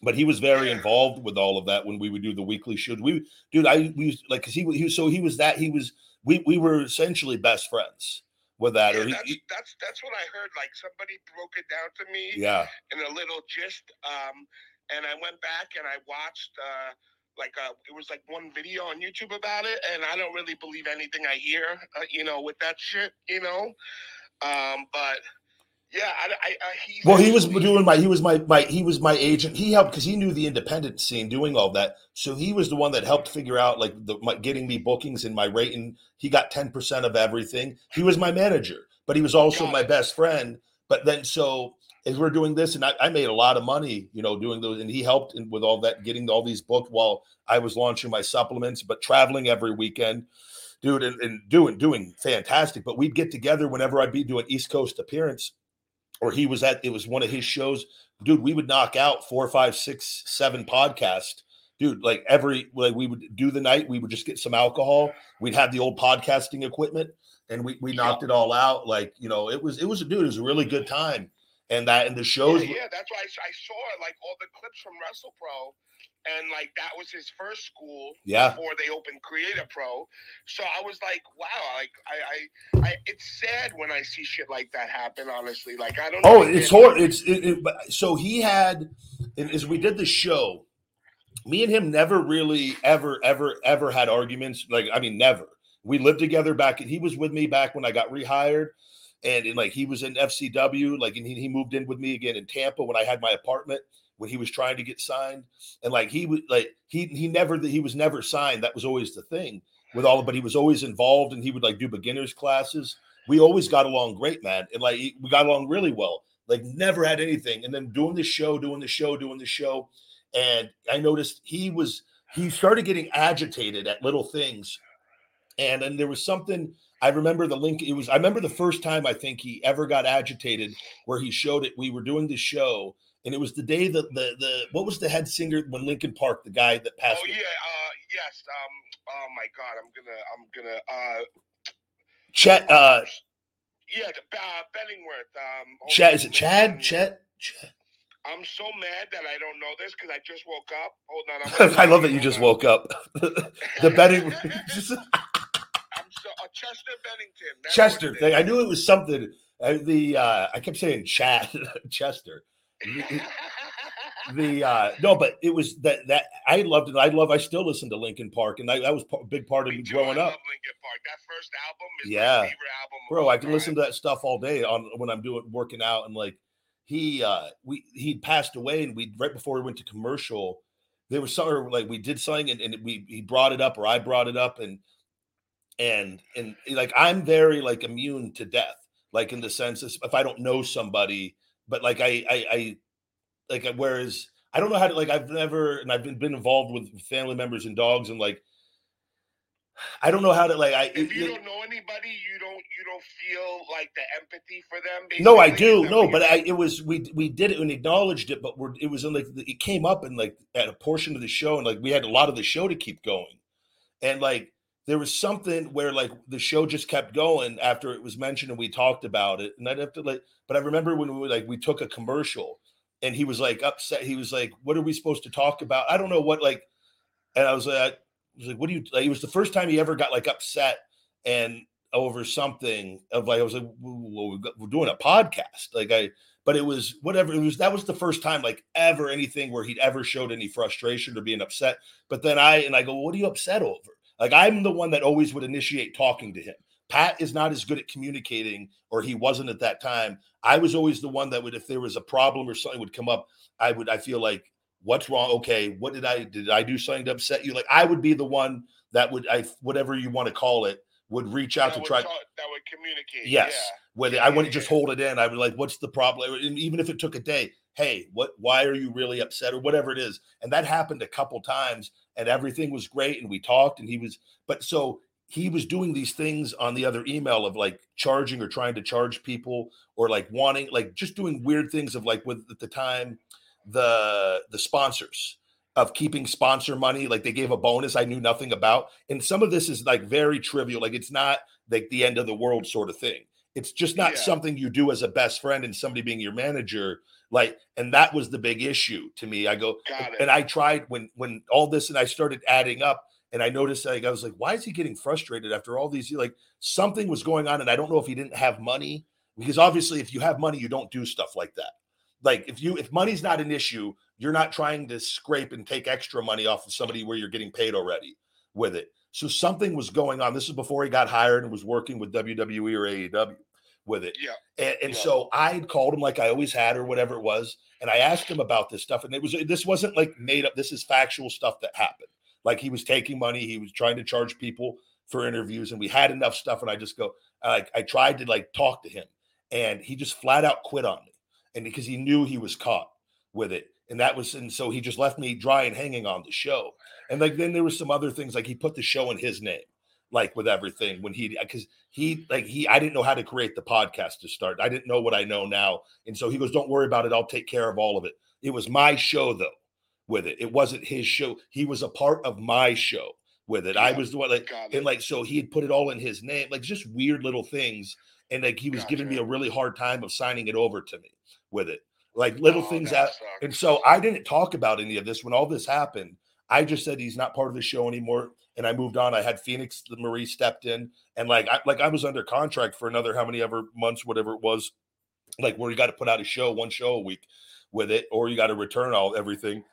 but he was very involved with all of that. When we would do the weekly shows, we, dude, I, we like, cause he, he was, so he was that he was, we, we were essentially best friends. With that, yeah, or he, that's, that's that's what I heard. Like somebody broke it down to me, yeah, in a little gist. Um, and I went back and I watched uh, like a, it was like one video on YouTube about it. And I don't really believe anything I hear, uh, you know, with that shit, you know. Um, but yeah, I, I, I he, well, he was doing my he was my my he was my agent. He helped because he knew the independent scene doing all that. So he was the one that helped figure out like the my, getting me bookings and my rating. He got ten percent of everything. He was my manager, but he was also my best friend. But then, so as we're doing this, and I, I made a lot of money, you know, doing those, and he helped in, with all that, getting all these booked while I was launching my supplements, but traveling every weekend, dude, and, and doing doing fantastic. But we'd get together whenever I'd be doing East Coast appearance, or he was at, it was one of his shows, dude. We would knock out four, five, six, seven podcasts. Dude, like every, like we would do the night, we would just get some alcohol. We'd have the old podcasting equipment and we, we knocked yeah. it all out. Like, you know, it was, it was a dude, it was a really good time. And that, and the shows. Yeah, yeah that's why I, I saw like all the clips from WrestlePro and like, that was his first school yeah. before they opened Create-A-Pro. So I was like, wow, like I, I, I, it's sad when I see shit like that happen, honestly. Like, I don't know. Oh, it's hard. It's, it, it, so he had, and as we did the show, me and him never really ever, ever, ever had arguments. Like, I mean, never. We lived together back. He was with me back when I got rehired. And, and like, he was in F C W. Like, and he, he moved in with me again in Tampa when I had my apartment, when he was trying to get signed. And like, he was like, he, he never, he was never signed. That was always the thing with all of, but he was always involved and he would like do beginners classes. We always got along great, man. And like, we got along really well, like never had anything. And then doing the show, doing the show, doing the show. And I noticed he was, he started getting agitated at little things. And then there was something, I remember the link, it was, I remember the first time I think he ever got agitated where he showed it. We were doing the show and it was the day that the, the, what was the head singer when Linkin Park, the guy that passed? Oh yeah. Uh, yes. Um, oh my God. I'm gonna, I'm gonna, uh, Chet, uh, yeah. Uh, Benningworth. Um, Chet, is it Chad? Chet? Chet? I'm so mad that I don't know this because I just woke up. Hold on. I'm I love that you just on. woke up. the betting. Just... I'm so, uh, Chester Bennington. That's Chester. Thing. I knew it was something. Uh, the uh, I kept saying Chad. Chester. the uh, no, but it was that that I loved it. I love. I still listen to Linkin Park, and I, that was a big part of me growing up. I love Linkin Park. That first album is yeah. my favorite album. Bro, I can time. listen to that stuff all day on when I'm doing working out and like. He uh we he passed away and we right before we went to commercial, there was something like we did something and, and we he brought it up or I brought it up and and and like I'm very like immune to death, like in the sense of if I don't know somebody, but like I I, I like whereas I don't know how to like I've never and I've been, been involved with family members and dogs and like I don't know how to like. I, if you it, don't know anybody, you don't you don't feel like the empathy for them. Basically. No, I do. No, but I, it was we we did it and acknowledged it, but we're it was in like it came up in like at a portion of the show, and like we had a lot of the show to keep going, And like, there was something where like the show just kept going after it was mentioned and we talked about it. And I'd have to like, but I remember when we were like, we took a commercial and he was like upset. He was like, what are we supposed to talk about? I don't know what, like, and I was like, I was like, what do you, like, it was the first time he ever got like upset and over something of like, I was like, well, we're doing a podcast. Like I, but it was whatever it was. That was the first time like ever anything where he'd ever showed any frustration or being upset. But then I, and I go, what are you upset over? Like, I'm the one that always would initiate talking to him. Pat is not as good at communicating, or he wasn't at that time. I was always the one that would, if there was a problem or something would come up, I would, I feel like, what's wrong? Okay, what did I, did I do something to upset you? Like, I would be the one that would, I whatever you want to call it, would reach out that to would try. Talk, that would communicate. Yes. Yeah. Whether yeah, I wouldn't yeah, just yeah. hold it in. I would like, what's the problem? And even if it took a day, hey, what, why are you really upset or whatever it is? And that happened a couple times. And everything was great, and we talked, and he was, but so he was doing these things on the other email of like charging or trying to charge people or like wanting, like just doing weird things of like with at the time the the sponsors of keeping sponsor money. Like they gave a bonus I knew nothing about, and some of this is like very trivial, like it's not like the end of the world sort of thing. It's just not yeah. something you do as a best friend and somebody being your manager. Like, and that was the big issue to me. I go, and I tried when, when all this, and I started adding up, and I noticed, like, I was like, why is he getting frustrated after all these, like something was going on. And I don't know if he didn't have money, because obviously if you have money, you don't do stuff like that. Like if you, if money's not an issue, you're not trying to scrape and take extra money off of somebody where you're getting paid already with it. So something was going on. This is before he got hired and was working with W W E or A E W. With it. Yeah. And, and yeah. so I had called him like I always had or whatever it was. And I asked him about this stuff. And it was, this wasn't like made up. This is factual stuff that happened. Like he was taking money. He was trying to charge people for interviews, and we had enough stuff. And I just go, like, I tried to like talk to him, and he just flat out quit on me. And because he knew he was caught with it. And that was, and so he just left me dry and hanging on the show. And like, then there was some other things, like he put the show in his name. Like with everything when he, because he, like he, I didn't know how to create the podcast to start. I didn't know what I know now. And so he goes, don't worry about it. I'll take care of all of it. It was my show though with it. It wasn't his show. He was a part of my show with it. Yeah, I was the one like, and it. like, so he had put it all in his name, like just weird little things. And like, he was gotcha. giving me a really hard time of signing it over to me with it. Like little oh, things out. And so I didn't talk about any of this when all this happened. I just said, he's not part of the show anymore. And I moved on. I had Phoenix Marie stepped in, and like I, like I was under contract for another how many ever months, whatever it was, like where you got to put out a show, one show a week with it, or you got to return all everything.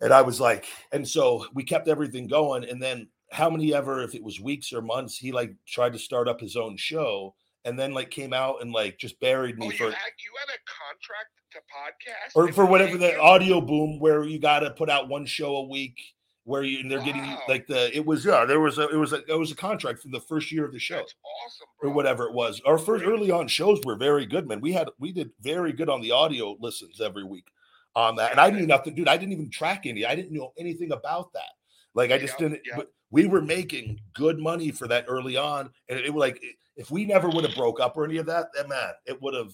And I was like, and so we kept everything going. And then how many ever, if it was weeks or months, he like tried to start up his own show, and then like came out and like just buried me oh, for. You had, you had a contract to podcast, or for whatever the you- audio boom, where you got to put out one show a week. Where you and they're wow. getting like the it was yeah there was a it was a it was a contract for the first year of the show. That's awesome, bro. Or whatever it was. Our first early on shows were very good, man. We had we did very good on the audio listens every week on that, and I knew nothing, dude. I didn't even track any. I didn't know anything about that. Like I just yep, didn't. Yep. But we were making good money for that early on, and it, it was like if we never would have broke up or any of that, then man, it would have.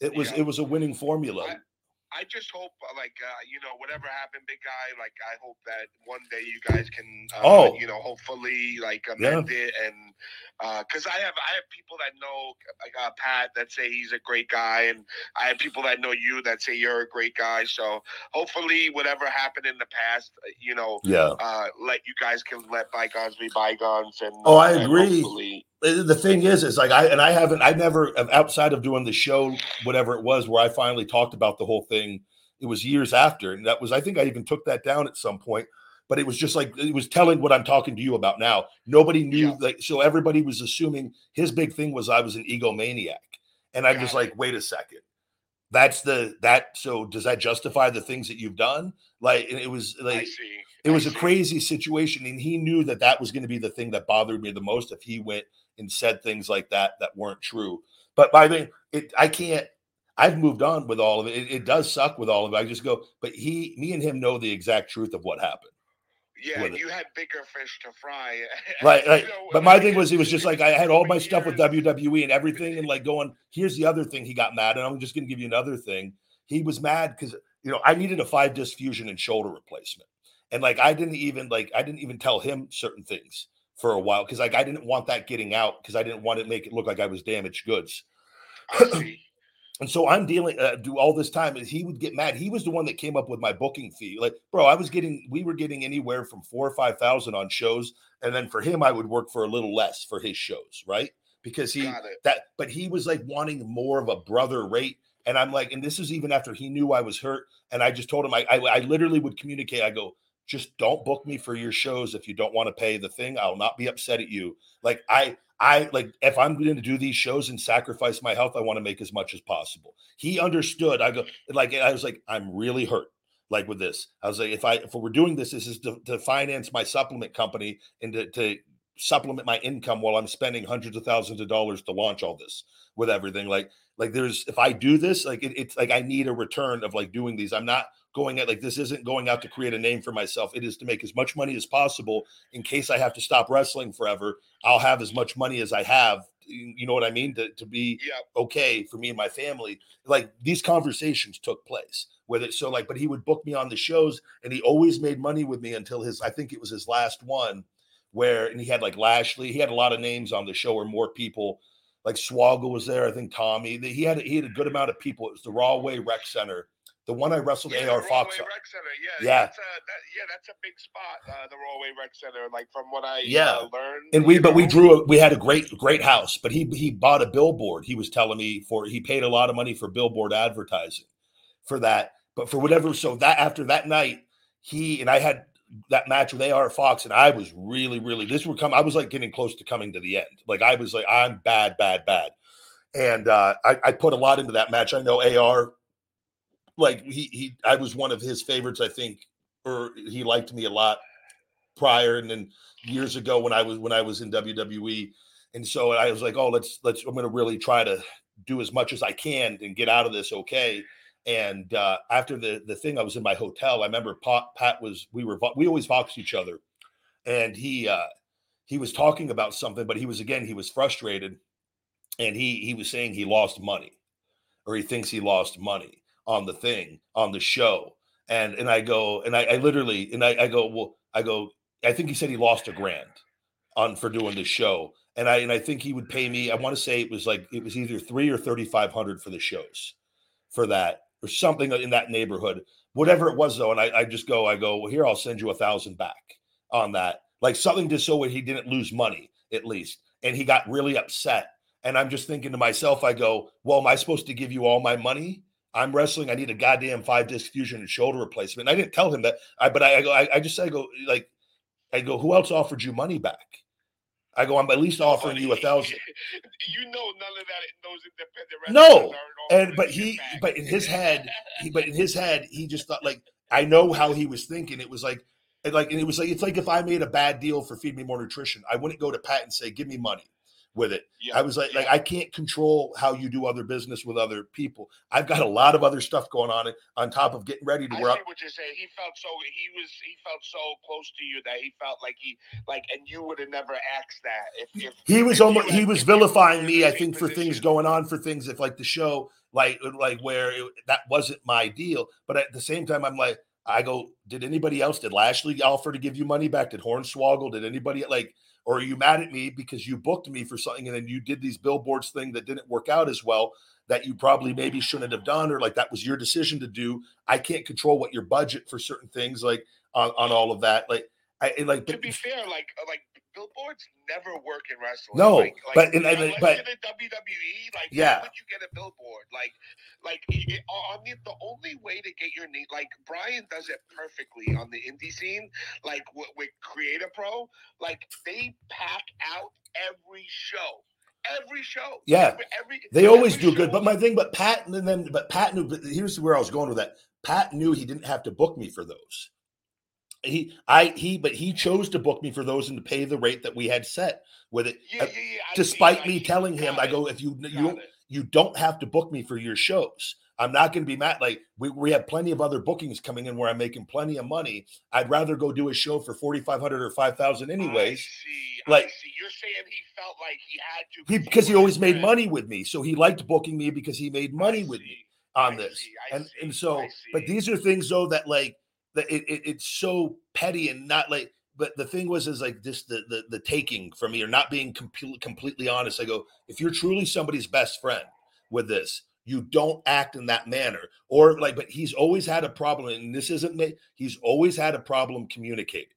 It was yeah. it was a winning formula. I- I just hope, like, uh, you know, whatever happened, big guy, like, I hope that one day you guys can, uh, oh. you know, hopefully, like, amend yeah. it. And because uh, I have I have people that know, like, uh, Pat, that say he's a great guy. And I have people that know you that say you're a great guy. So hopefully whatever happened in the past, you know, yeah. uh, let you guys can let bygones be bygones. And Oh, I agree. Hopefully- The thing is, is like I and I haven't, I never, outside of doing the show, whatever it was, where I finally talked about the whole thing. It was years after, and that was, I think I even took that down at some point. But it was just like it was telling what I'm talking to you about now. Nobody knew, yeah. like so everybody was assuming his big thing was I was an egomaniac, and I'm yeah. just like, wait a second, that's the that. So does that justify the things that you've done? Like and it was like. I see. It was a crazy situation, and he knew that that was going to be the thing that bothered me the most if he went and said things like that that weren't true. But by the way, I can't – I've moved on with all of it. it. It does suck with all of it. I just go – but he, me and him know the exact truth of what happened. Yeah, and you it. had bigger fish to fry. Right, right. You know, but my thing was it was just like I had all my stuff with W W E and everything and like going, here's the other thing he got mad, and I'm just going to give you another thing. He was mad because, you know, I needed a five disc fusion and shoulder replacement. And like, I didn't even like, I didn't even tell him certain things for a while. Cause like, I didn't want that getting out. Cause I didn't want to make it look like I was damaged goods. And so I'm dealing, uh, do all this time, and he would get mad. He was the one that came up with my booking fee. Like, bro, I was getting, we were getting anywhere from four or five thousand on shows. And then for him, I would work for a little less for his shows. Right. Because he, that, but he was like wanting more of a brother rate. And I'm like, and this is even after he knew I was hurt. And I just told him, I, I, I literally would communicate. I go, just don't book me for your shows. If you don't want to pay the thing, I'll not be upset at you. Like I, I like, if I'm going to do these shows and sacrifice my health, I want to make as much as possible. He understood. I go like, I was like, I'm really hurt. Like with this, I was like, if I, if we're doing this, this is to, to finance my supplement company and to, to supplement my income while I'm spending hundreds of thousands of dollars to launch all this with everything. Like, like there's, if I do this, like it, it's like, I need a return of like doing these. I'm not going at like, this isn't going out to create a name for myself. It is to make as much money as possible in case I have to stop wrestling forever. I'll have as much money as I have. You know what I mean? To, to be yeah. okay for me and my family. Like these conversations took place with it. So like, but he would book me on the shows and he always made money with me until his, I think it was his last one where, and he had like Lashley, he had a lot of names on the show or more people. Like Swoggle was there. I think Tommy, he had, he had a good amount of people. It was the Rahway Rec Center. The one I wrestled yeah, A R Fox on. Rec Center. Yeah, yeah. That's a, that, yeah, that's a big spot, uh, the Rahway Rec Center, like from what I yeah. uh, learned. And we, but know? we drew, a, we had a great, great house, but he he bought a billboard. He was telling me for, he paid a lot of money for billboard advertising for that. But for whatever, so that after that night, he, and I had that match with A R Fox and I was really, really, this would come, I was like getting close to coming to the end. Like I was like, I'm bad, bad, bad. And uh, I, I put a lot into that match. I know A R, like he, he, I was one of his favorites, I think, or he liked me a lot prior. And then years ago when I was, when I was in W W E. And so I was like, oh, let's, let's, I'm going to really try to do as much as I can and get out of this. Okay. And uh, after the, the thing, I was in my hotel. I remember Pat, Pat was, we were, we always boxed each other. And he, uh, he was talking about something, but he was, again, he was frustrated. And he, he was saying he lost money or he thinks he lost money on the thing, on the show. And and I go, and I, I literally, and I, I go, well, I go, I think he said he lost a grand on for doing this show. And I and I think he would pay me, I want to say it was like, it was either three or thirty-five hundred for the shows for that or something in that neighborhood, whatever it was though. And I, I just go, I go, well, here, I'll send you a thousand back on that. Like something just so he didn't lose money at least. And he got really upset. And I'm just thinking to myself, I go, well, am I supposed to give you all my money? I'm wrestling. I need a goddamn five disc fusion and shoulder replacement. And I didn't tell him that. I, but I, I go. I, I just said, I go like, I go. Who else offered you money back? I go. I'm at least offering you a thousand. You know, none of that. Those independent wrestlers. No, and but he, back. but in his head, he, but in his head, he just thought like I know how he was thinking. It was like, and like, and it was like it's like if I made a bad deal for Feed Me More Nutrition, I wouldn't go to Pat and say, give me money with it. Yeah, I was like, yeah. like, I can't control how you do other business with other people. I've got a lot of other stuff going on on top of getting ready to I work. What you're saying. He felt so, he was, he felt so close to you that he felt like he, like, and you would have never asked that. If, if he was if almost, had, he was vilifying me, I think position. for things going on for things. If like the show, like, like where it, that wasn't my deal. But at the same time, I'm like, I go, did anybody else, did Lashley offer to give you money back? Did Hornswoggle? Did anybody like, or are you mad at me because you booked me for something and then you did these billboards thing that didn't work out as well that you probably maybe shouldn't have done or like that was your decision to do. I can't control what your budget for certain things like on, on all of that. Like I like to but, be fair, like like billboards never work in wrestling. No, like, like, but in you know, but in the W W E, like yeah, why would you get a billboard? Like like it, I mean, the only way to get your name, like Brian does it perfectly on the indie scene, like with, with Create-A-Pro, like they pack out every show. Every show, yeah, every, every, they always every do show. good. But my thing, but Pat and then, but Pat knew. But here's where I was going with that. Pat knew he didn't have to book me for those. He, I, he, but he chose to book me for those and to pay the rate that we had set with it. Yeah, yeah, yeah. Despite I, me I, telling him, it. I go, if you got you it. you don't have to book me for your shows. I'm not going to be mad. Like we, we have plenty of other bookings coming in where I'm making plenty of money. I'd rather go do a show for forty-five hundred or five thousand anyways. I see. Like I see. You're saying he felt like he had to he, because he always made money with me. So he liked booking me because he made money with me on I this. See, and see, and so, but these are things though that like, that it, it, it's so petty and not like, but the thing was, is like this, the, the, the taking from me or not being comp- completely honest. I go, if you're truly somebody's best friend with this, you don't act in that manner. Or like, but he's always had a problem, and this isn't me. He's always had a problem communicating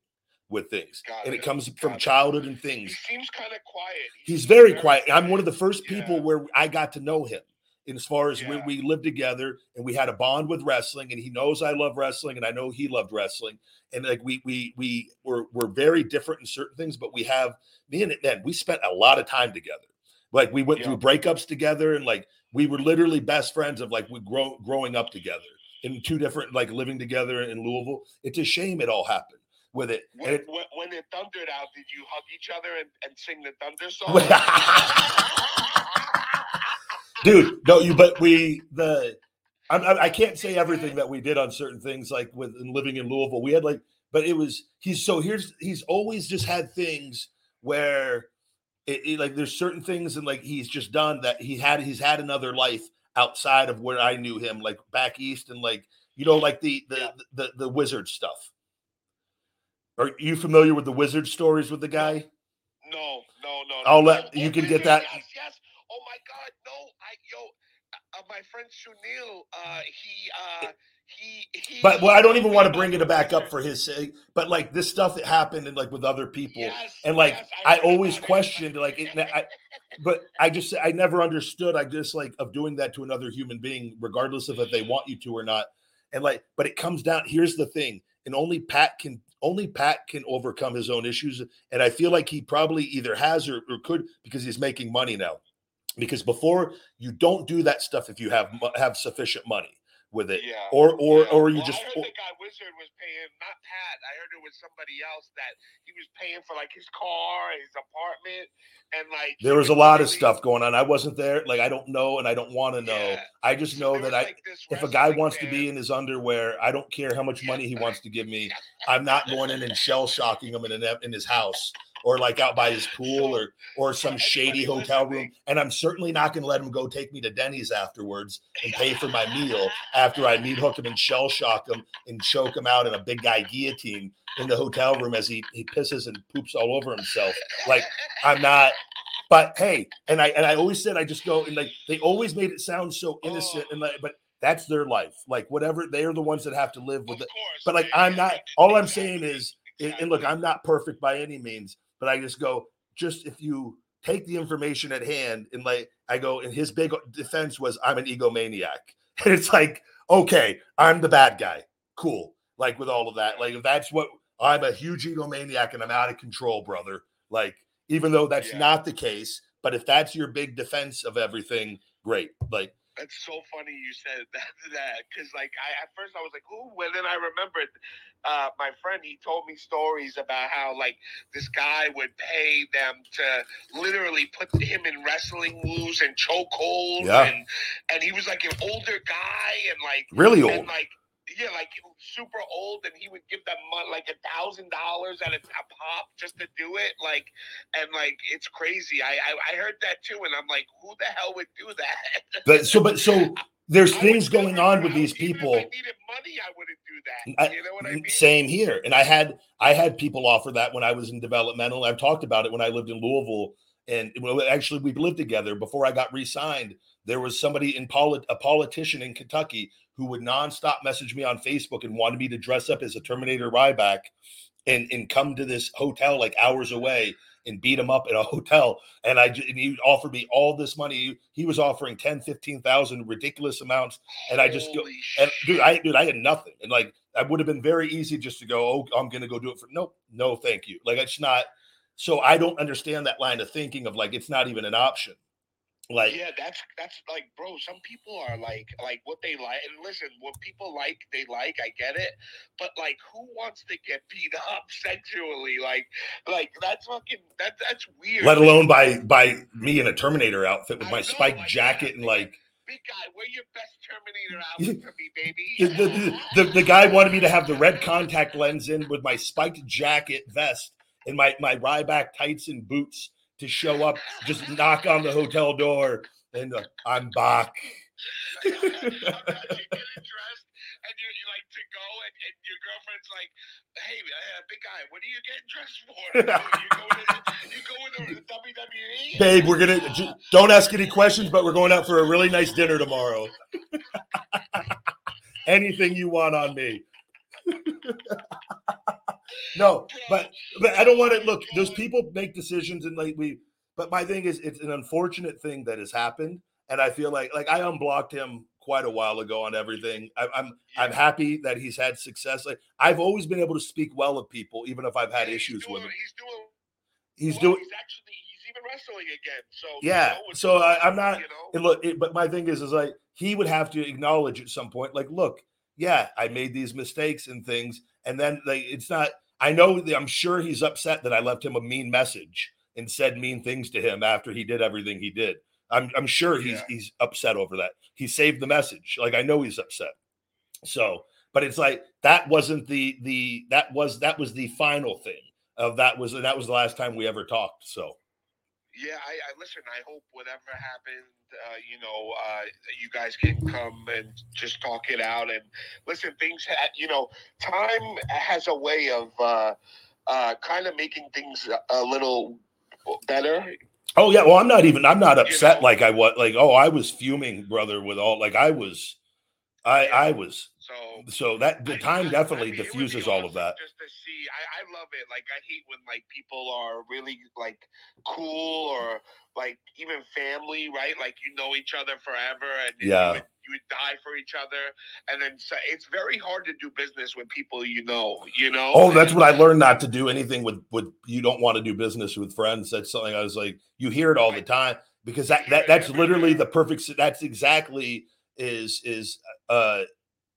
with things. Got and it, it comes Got from it. childhood and things. He seems kind of quiet. He he's very, very quiet. quiet. I'm one of the first yeah. people where I got to know him. And as far as yeah. when we lived together and we had a bond with wrestling, and he knows I love wrestling and I know he loved wrestling. And like we we we were we're very different in certain things, but we have me and it then we spent a lot of time together. Like we went yeah. through breakups together, and like we were literally best friends of like we grow growing up together in two different, like living together in Louisville. It's a shame it all happened with it. When, it, when it thundered out, did you hug each other and, and sing the thunder song? Dude, no, you, but we, the, I, I can't say everything that we did on certain things, like with in living in Louisville, we had like, but it was, he's, so here's, he's always just had things where it, it like, there's certain things and like, he's just done that he had, he's had another life outside of where I knew him, like back East and like, you know, like the, the, yeah. the, the, the wizard stuff. Are you familiar with the wizard stories with the guy? No, no, no. I'll no, let, no, you can get that. Yes, yes. Oh my God, no, I, yo, uh, my friend Sunil, uh, he, uh, he, he. But, well, I don't even want to bring it back up for his sake, but, like, this stuff that happened and, like, with other people. Yes, and, like, yes, I, I always questioned, it. like, it, I, but I just, I never understood, I just, like, of doing that to another human being, regardless of if they want you to or not. And, like, but it comes down, here's the thing, and only Pat can Only Pat can overcome his own issues, and I feel like he probably either has or, or could, because he's making money now. Because before, you don't do that stuff if you have have sufficient money with it, yeah. or or yeah. or you well, just. I heard or, the guy Wizard was paying, not Pat. I heard it was somebody else that he was paying for like his car, his apartment, and like there was, was a lot really, of stuff going on. I wasn't there, like I don't know, and I don't want to know. Yeah. I just so know that I, like if a guy wants man. to be in his underwear, I don't care how much money he wants to give me. I'm not going in and shell shocking him in in his house. Or like out by his pool, or or some shady hotel room, and I'm certainly not going to let him go take me to Denny's afterwards and pay for my meal after I meat hook him and shell shock him and choke him out in a big guy guillotine in the hotel room as he, he pisses and poops all over himself. Like I'm not, but hey, and I and I always said I just go and like they always made it sound so innocent and like, but that's their life. Like whatever, they are the ones that have to live with it. But like I'm not. All I'm saying is, and look, I'm not perfect by any means. But I just go, just if you take the information at hand and like, I go, and his big defense was, I'm an egomaniac. And it's like, okay, I'm the bad guy. Cool. Like with all of that, like if that's what, I'm a huge egomaniac and I'm out of control, brother. Like, even though that's yeah. not the case, but if that's your big defense of everything, great. Like, that's so funny you said that, that because like I at first I was like, ooh, well then I remembered uh, my friend, he told me stories about how like this guy would pay them to literally put him in wrestling moves and chokeholds yeah. and and he was like an older guy and like really old and, like yeah like super old, and he would give them like a thousand dollars at a pop just to do it, like and like it's crazy. I, I I heard that too, and I'm like, who the hell would do that? But so but so there's I things going on with these people. Even if I needed money, I wouldn't do that. I, you know what I mean? Same here. And I had I had people offer that when I was in developmental. I've talked about it when I lived in Louisville, and well, actually we lived together before I got re-signed. There was somebody in polit- a politician in Kentucky who would nonstop message me on Facebook and wanted me to dress up as a Terminator Ryback and, and come to this hotel like hours away and beat him up at a hotel. And I and he offered me all this money. He was offering ten, fifteen thousand ridiculous amounts. And I just go, and dude, I dude, I had nothing. And like, I would have been very easy just to go, oh, I'm going to go do it for nope, no, thank you. Like it's not. So I don't understand that line of thinking of like, it's not even an option. Like yeah, that's that's like, bro. Some people are like, like what they like, and listen, what people like, they like. I get it, but like, who wants to get beat up sexually? Like, like that's fucking that that's weird. Let alone by by me in a Terminator outfit with I my know, spiked like, jacket and like. Big guy, wear your best Terminator outfit for me, baby. the, the, the the guy wanted me to have the red contact lens in with my spiked jacket vest and my my Ryback tights and boots. To show up, just knock on the hotel door, and uh, I'm back. I'm got you getting dressed, and you you like to go, and, and your girlfriend's like, "Hey, uh, big guy, what are you getting dressed for? You going to, you going to the W W E? Babe, we're gonna don't ask any questions, but we're going out for a really nice dinner tomorrow. Anything you want on me." No, but but I don't want to look. Those people make decisions, and like we. But my thing is, it's an unfortunate thing that has happened, and I feel like like I unblocked him quite a while ago on everything. I, I'm yeah. I'm happy that he's had success. Like I've always been able to speak well of people, even if I've had yeah, issues doing, with him. He's doing. He's well, doing. He's actually he's even wrestling again. So yeah. You know, so I, I'm not. You know? And look, it, but my thing is, is like he would have to acknowledge at some point. Like, look, yeah, I made these mistakes and things, and then like it's not. I know. I'm sure he's upset that I left him a mean message and said mean things to him after he did everything he did. I'm I'm sure he's yeah. he's upset over that. He saved the message. Like I know he's upset. So, but it's like that wasn't the the that was that was the final thing of that was that was the last time we ever talked. So yeah, I, I listen. I hope whatever happened, uh, you know, uh, you guys can come and just talk it out. And listen, things, ha- you know, time has a way of uh, uh, kind of making things a little better. Oh yeah, well, I'm not even. I'm not upset you know? like I was. Like oh, I was fuming, brother. With all like I was, I yeah. I was. So, so that the time I, definitely I mean, diffuses awesome all of that. Just to see, I, I love it. Like I hate when like people are really like cool or like even family, right? Like you know each other forever, and yeah, you would, you would die for each other. And then so it's very hard to do business with people you know. You know. Oh, that's what I learned not to do anything with. With you don't want to do business with friends. That's something I was like, you hear it all right. the time because that, that that's literally the perfect. That's exactly is is uh.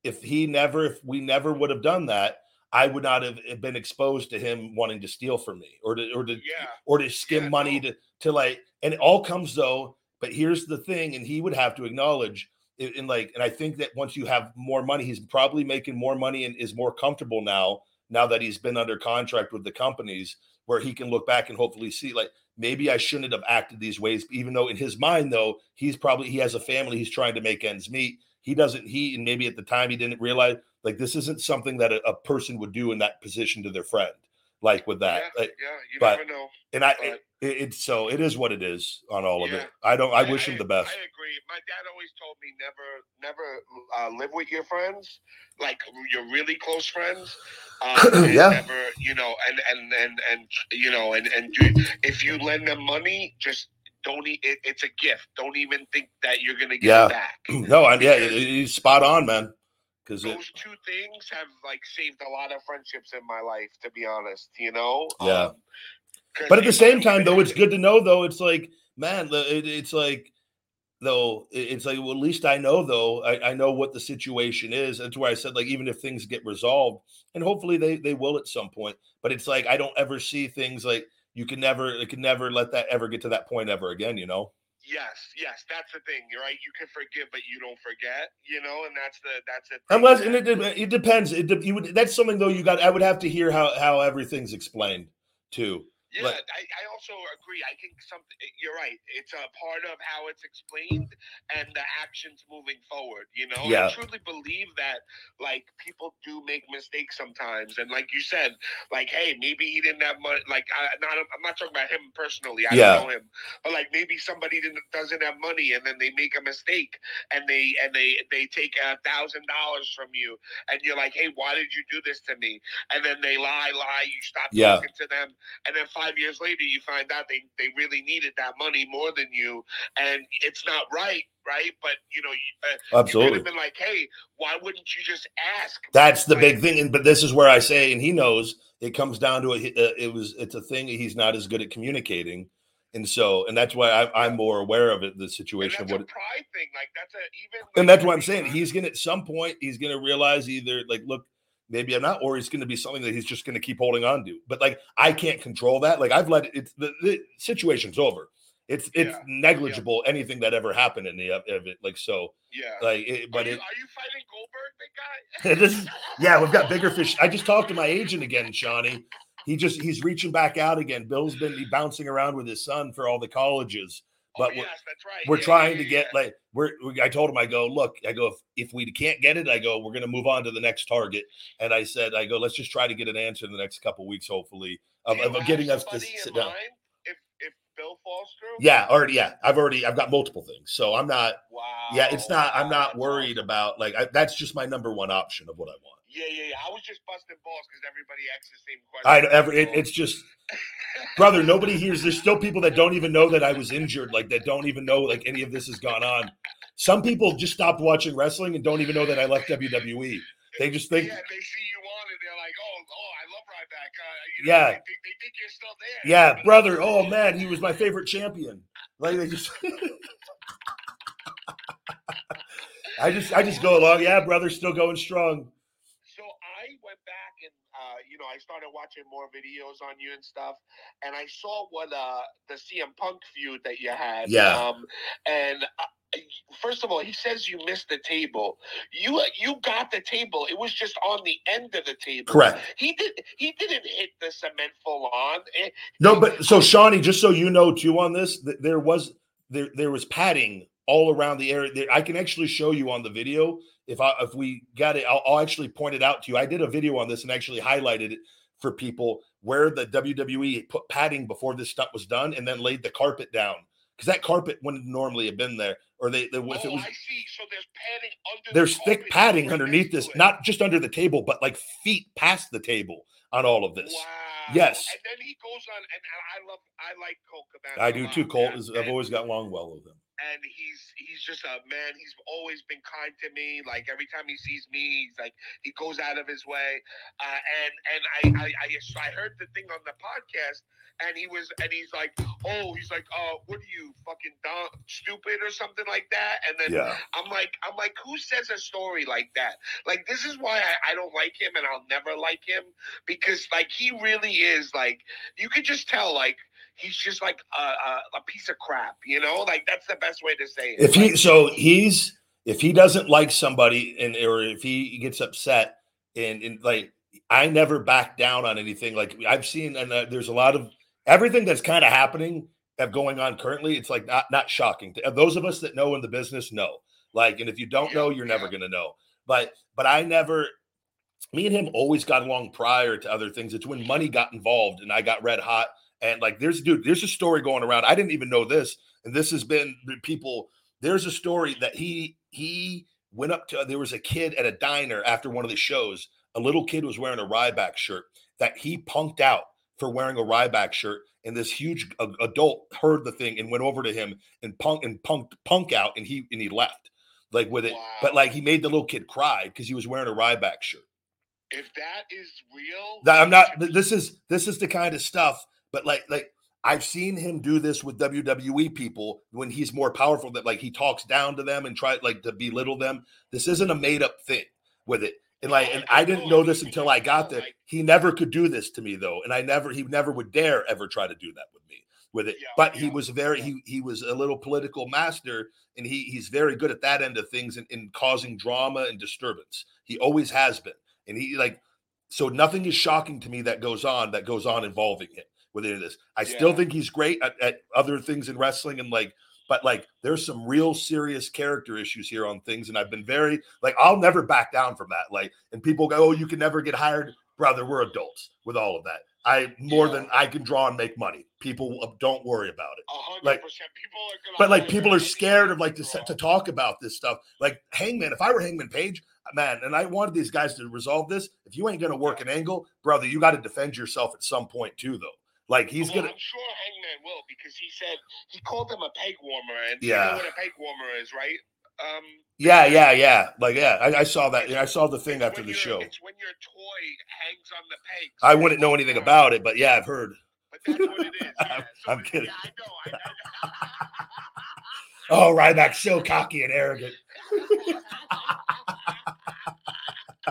If he never, if we never would have done that, I would not have been exposed to him wanting to steal from me or to, or to, yeah. or to skim yeah, money no. to, to like, and it all comes though, but here's the thing. And he would have to acknowledge it in like, and I think that once you have more money, he's probably making more money and is more comfortable now, now that he's been under contract with the companies where he can look back and hopefully see like, maybe I shouldn't have acted these ways, even though in his mind though, he's probably, he has a family, he's trying to make ends meet. He doesn't, he, and maybe at the time he didn't realize, like, this isn't something that a, a person would do in that position to their friend, like with that. Yeah, like, yeah you but, never know. And I, it's it, it, so it is what it is on all yeah. of it. I don't, I, I wish I, him the best. I agree. My dad always told me never, never uh, live with your friends, like your really close friends. Um, yeah. Never, you know, and, and, and, and, you know, and, and do, if you lend them money, just, Don't e- it, it's a gift. Don't even think that you're gonna get yeah. it back. No, I, yeah, you're spot on, man. Because those it, two things have like saved a lot of friendships in my life, to be honest. You know. Yeah. Um, but at the same time, though, it's good to know. Though it's like, man, it, it's like, though it's like, well, at least I know. Though I, I know what the situation is. That's why I said, like, even if things get resolved, and hopefully they they will at some point. But it's like I don't ever see things like. You can never, it can never let that ever get to that point ever again, you know? Yes, yes, that's the thing, right? You can forgive, but you don't forget, you know, and that's the that's the. Unless and it it depends. It de- you would that's something though you got. I would have to hear how how everything's explained too. Yeah, like, I, I also agree. I think something. You're right. It's a part of how it's explained and the actions moving forward. You know, yeah. I truly believe that like people do make mistakes sometimes, and like you said, like hey, maybe he didn't have money. Like I, not, I'm not talking about him personally. I yeah. don't know him, but like maybe somebody didn't, doesn't have money, and then they make a mistake, and they and they they take a thousand dollars from you, and you're like, hey, why did you do this to me? And then they lie, lie. You stop yeah. talking to them, and then. Five years later, you find out they, they really needed that money more than you, and it's not right, right? But, you know, you, uh, absolutely. You could have been like, hey, why wouldn't you just ask? That's the big thing, and but this is where I say, and he knows, it comes down to, a, it was it's a thing he's not as good at communicating, and so, and that's why I, I'm more aware of it, the situation. And that's of what, a pride thing. Like, that's a, even, like, and that's what I'm saying. He's going to, at some point, he's going to realize either, like, look, maybe I'm not, or it's going to be something that he's just going to keep holding on to. But like, I can't control that. Like I've let it, it's the, the situation's over. It's, it's yeah. negligible. Yeah. Anything that ever happened in the, of it. Like, so yeah. Like, it, but are you, it, are you fighting Goldberg, big guy? This is, yeah, we've got bigger fish. I just talked to my agent again, Shawnee. He just, he's reaching back out again. Bill's been bouncing around with his son for all the colleges But oh, we're, yes, that's right. we're yeah, trying yeah, to get yeah. like we're. We, I told him, I go, look, I go, if, if we can't get it, I go, we're going to move on to the next target. And I said, I go, let's just try to get an answer in the next couple of weeks, hopefully, of, of, of getting us to sit down. If if Bill falls through, yeah, already, yeah, I've already, I've got multiple things, so I'm not. Wow. Yeah, it's not. I'm not worried about like I, that's just my number one option of what I want. Yeah, yeah, yeah. I was just busting balls because everybody asks the same question. I don't ever. It, it's just, brother. Nobody hears. There's still people that don't even know that I was injured. Like that don't even know like any of this has gone on. Some people just stopped watching wrestling and don't even know that I left W W E. They just think. Yeah, they see you on and they're like, oh, oh, I love Ryback. Uh, you know, yeah. They, they, they think you're still there. Yeah, brother. Oh man, he was my favorite champion. Like they just. I just, I just go along. Yeah, brother, still going strong. Uh, you know, I started watching more videos on you and stuff, and I saw what uh, the C M Punk feud that you had. Yeah. Um, and uh, first of all, he says you missed the table. You uh, you got the table. It was just on the end of the table. Correct. He did. He didn't hit the cement full on. It, no, but so Shawnee, just so you know too, on this, th- there was there there was padding all around the area. There, I can actually show you on the video. If I if we got it, I'll, I'll actually point it out to you. I did a video on this and actually highlighted it for people where the W W E put padding before this stuff was done and then laid the carpet down because that carpet wouldn't normally have been there. Or they, they oh, if it was, I see. So there's padding under. There's the thick padding underneath this, not just under the table, but like feet past the table on all of this. Wow. Yes. And then he goes on, and I love, I like Colt Cabana. I do too. Colt is. I've always got along well with him. And he's he's just a man. He's always been kind to me. Like every time he sees me, he's like he goes out of his way. Uh, and and I, I I I heard the thing on the podcast, and he was and he's like, oh, he's like, oh, what are you fucking dumb, stupid or something like that? And then yeah. I'm like I'm like, who says a story like that? Like this is why I, I don't like him, and I'll never like him because like he really is like you could just tell like. He's just like a, a, a piece of crap, you know? Like, that's the best way to say it. If he, so he's, if he doesn't like somebody and or if he gets upset and, and like, I never back down on anything. Like, I've seen, and uh, there's a lot of, everything that's kind of happening, that going on currently, it's like not, not shocking. Those of us that know in the business know. Like, and if you don't know, you're never going to know. But, but I never... Me and him always got along prior to other things. It's when money got involved and I got red hot. And like, there's dude, there's a story going around. I didn't even know this, and this has been people. There's a story that he he went up to. There was a kid at a diner after one of the shows. A little kid was wearing a Ryback shirt that he punked out for wearing a Ryback shirt, and this huge uh, adult heard the thing and went over to him and punk and punked punk out, and he and he left like with it. Wow. But like, he made the little kid cry because he was wearing a Ryback shirt. If that is real, I'm not. This is this is the kind of stuff. But like, like I've seen him do this with W W E people when he's more powerful. That like he talks down to them and try like to belittle them. This isn't a made up thing with it. And like, and I didn't know this until I got there. He never could do this to me though, and I never, he never would dare ever try to do that with me with it. But he was very, he he was a little political master, and he he's very good at that end of things and, and causing drama and disturbance. He always has been, and he like so nothing is shocking to me that goes on that goes on involving him. With any of this, I yeah. still think he's great at, at other things in wrestling, and like, but like, there's some real serious character issues here on things, and I've been very like, I'll never back down from that. Like, and people go, "Oh, you can never get hired, brother." We're adults with all of that. I more yeah. than I can draw and make money. People don't worry about it. one hundred percent Like, people are gonna but like, people are scared of like to to talk about this stuff. Like Hangman, if I were Hangman Page. Man, and I wanted these guys to resolve this. If you ain't gonna work an angle, brother, you got to defend yourself at some point too, though. Like he's well, gonna. I'm sure Hangman will because he said he called them a peg warmer, and yeah. you know what a peg warmer is, right? Um, yeah, yeah, yeah. Like yeah, I, I saw that. I saw the thing after the show. It's when your toy hangs on the peg. So I wouldn't know anything about it, but yeah, I've heard. But that's what it is. Yeah. I'm, so I'm kidding. Yeah, I know. I know. Oh, Ryback's so cocky and arrogant.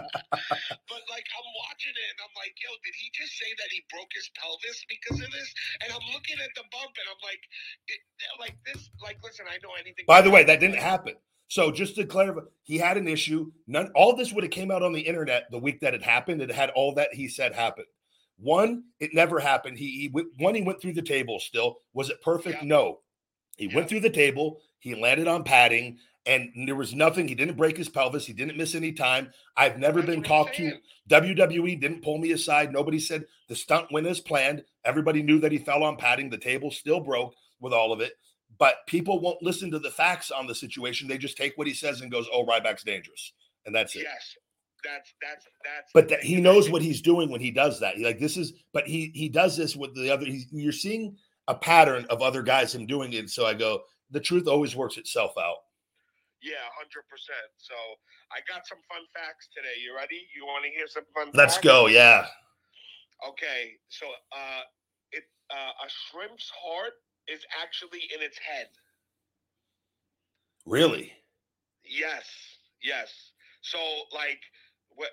But like I'm watching it and I'm like, yo, did he just say that he broke his pelvis because of this? And I'm looking at the bump and I'm like, it, like this, like listen, I know anything. By the way, that didn't happen. So just to clarify, he had an issue. None, all this would have came out on the internet the week that it happened. It had all that he said happened. One, it never happened. He, he one, he went through the table. Still, was it perfect? Yeah. No. He yeah. went through the table. He landed on padding, and there was nothing. He didn't break his pelvis. He didn't miss any time. I've never That's been talked to. W W E didn't pull me aside. Nobody said the stunt went as planned. Everybody knew that he fell on padding. The table still broke with all of it. But people won't listen to the facts on the situation. They just take what he says and goes, oh, Ryback's dangerous. And that's it. Yes. That's, that's, that's. But that, he knows what he's doing when he does that. He, like, this is, but he, he does this with the other, he's, you're seeing a pattern of other guys him doing it. So I go, the truth always works itself out. Yeah, one hundred percent. So I got some fun facts today. You ready? You want to hear some fun Let's facts? Let's go, yeah. Okay, so uh, it, uh, a shrimp's heart is actually in its head. Really? Yes, yes. So, like, what,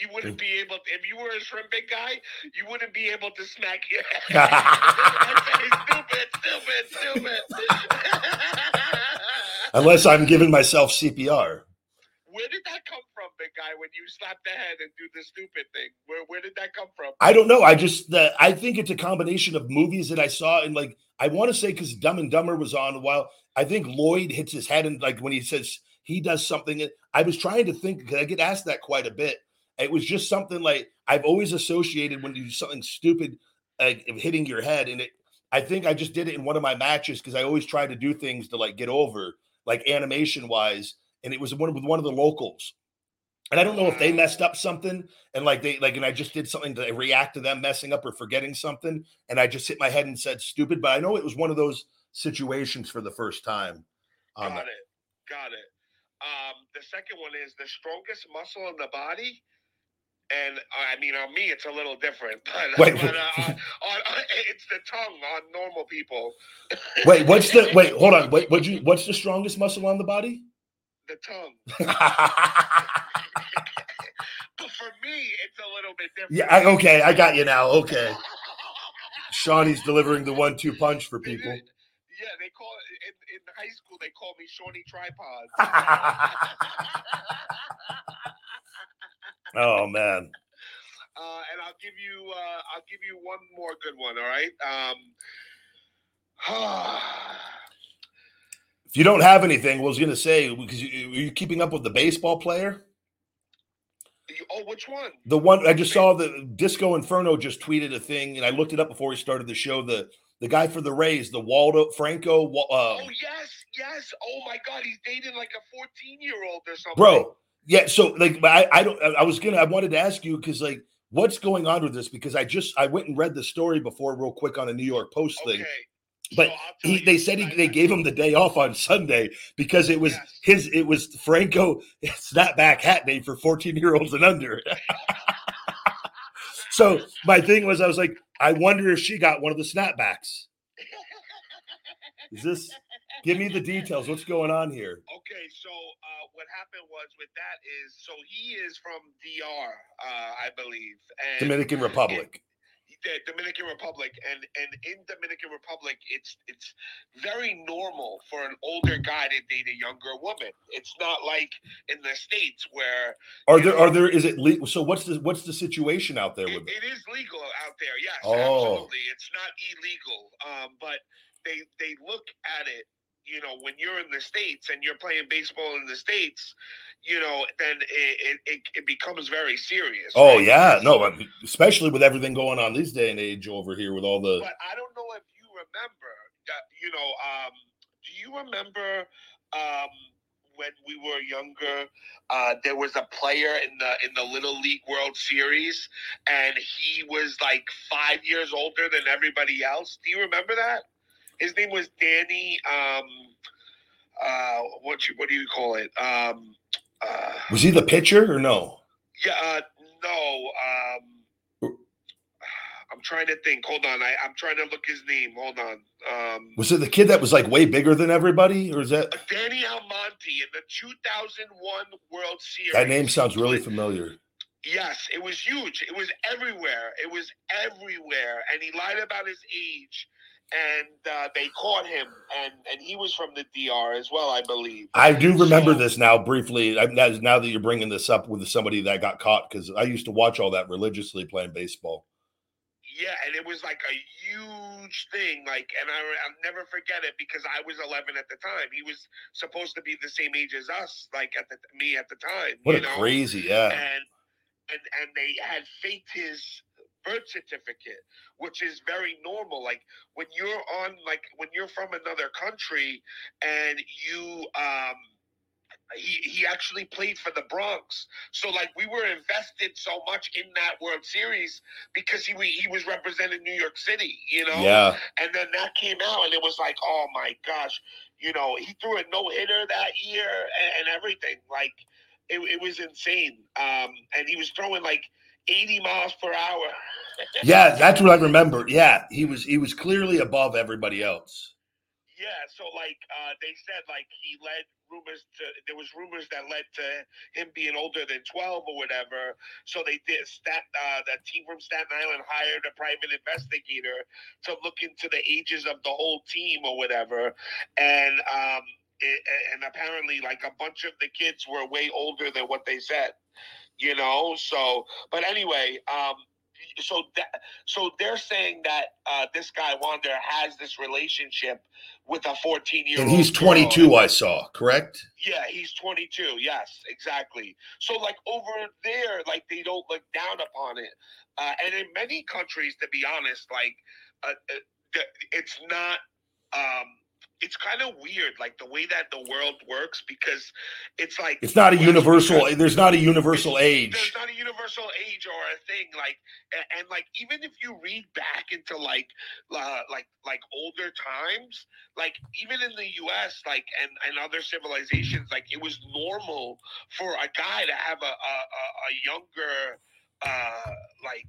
you wouldn't be able to, if you were a shrimp big guy, you wouldn't be able to smack your head. Stupid, stupid, stupid. Unless I'm giving myself C P R. Where did that come from, big guy, when you slap the head and do the stupid thing? Where where did that come from? I don't know. I just, the, I think it's a combination of movies that I saw. And, like, I want to say because Dumb and Dumber was on a while. I think Lloyd hits his head and, like, when he says he does something. I was trying to think because I get asked that quite a bit. It was just something like I've always associated when you do something stupid, like hitting your head. And it, I think I just did it in one of my matches because I always try to do things to, like, get over, like animation wise, and it was one with one of the locals, and I don't know if they messed up something, and like they like, and I just did something to react to them messing up or forgetting something, and I just hit my head and said stupid. But I know it was one of those situations for the first time. Um, got it, got it. Um, the second one is the strongest muscle in the body. And, I mean, on me, it's a little different. But, wait, but uh, on, on, on, it's the tongue on normal people. Wait, what's the – wait, hold on. Wait, what'd you, what's the strongest muscle on the body? The tongue. But for me, it's a little bit different. Yeah, I, okay, I got you now. Okay. Shawnee's delivering the one two punch for people. Yeah, they call – in in high school, they call me Shawnee Tripod. Oh man! Uh, and I'll give you, uh, I'll give you one more good one. All right. Um, if you don't have anything, I was going to say because you, are you keeping up with the baseball player? You, oh, which one? The one I just saw. The Disco Inferno just tweeted a thing, and I looked it up before we started the show. The the guy for the Rays, the Wander Franco. Uh, oh yes, yes. Oh my God, he's dating like a fourteen-year-old or something, bro. Yeah, so like I, I don't I was gonna I wanted to ask you because like what's going on with this because I just I went and read the story before real quick on a New York Post thing, okay. But so he, they said he, they gave him the day off on Sunday because it was yes. his it was Franco snapback hat day for fourteen year olds and under. So my thing was I was like I wonder if she got one of the snapbacks. Is this? Give me the details. What's going on here? Okay, so uh, what happened was with that is, so he is from D R, uh, I believe. And Dominican Republic. In, the Dominican Republic. And and in Dominican Republic, it's it's very normal for an older guy to date a younger woman. It's not like in the States where... Are there, know, are there, is it legal? So what's the, what's the situation out there? It, with it is legal out there, yes, oh. absolutely. It's not illegal, um, but they they look at it. You know, when you're in the States and you're playing baseball in the States, you know, then it it, it becomes very serious. Oh, right? Yeah. No, especially with everything going on this day and age over here with all the. But I don't know if you remember, that, you know, um, do you remember um, when we were younger, uh, there was a player in the in the Little League World Series and he was like five years older than everybody else? Do you remember that? His name was Danny. Um, uh, what you what do you call it? Um, uh, was he the pitcher or no? Yeah, uh, no. Um, I'm trying to think. Hold on, I, I'm trying to look his name. Hold on. Um, was it the kid that was like way bigger than everybody, or is that Danny Almonte in the two thousand one World Series? That name sounds really familiar. Yes, it was huge. It was everywhere. It was everywhere, and he lied about his age. And uh, they caught him, and, and he was from the D R as well, I believe. I do remember so, this now briefly, I, now that you're bringing this up with somebody that got caught, because I used to watch all that religiously playing baseball. Yeah, and it was like a huge thing. Like, and I, I'll never forget it because I was eleven at the time. He was supposed to be the same age as us, like at the, me at the time. What you a know? Crazy, yeah. And, and and they had faked his birth certificate, which is very normal. Like when you're on, like when you're from another country, and you um. He he actually played for the Bronx, so like we were invested so much in that World Series because he he was representing New York City, you know. Yeah. And then that came out, and it was like, oh my gosh, you know, he threw a no hitter that year and, and everything. Like it it was insane. Um, and he was throwing like eighty miles per hour. Yeah, that's what I remember. Yeah, he was he was clearly above everybody else. Yeah, so like uh, they said, like he led rumors to there was rumors that led to him being older than twelve or whatever. So they did stat uh, that team from Staten Island hired a private investigator to look into the ages of the whole team or whatever, and um, it, and apparently like a bunch of the kids were way older than what they said, you know. So, but anyway. Um, So that, so they're saying that uh, this guy, Wander, has this relationship with a fourteen-year-old. And he's twenty-two, girl. I saw, correct? Yeah, he's twenty-two. Yes, exactly. So, like, over there, like, they don't look down upon it. Uh, and in many countries, to be honest, like, uh, it's not um, – it's kind of weird, like, the way that the world works, because it's like... It's not a universal... There's not a universal age. There's not a universal age or a thing, like... And, and like, even if you read back into, like, uh, like, like older times, like, even in the U S, like, and, and other civilizations, like, it was normal for a guy to have a, a, a younger... Uh, like,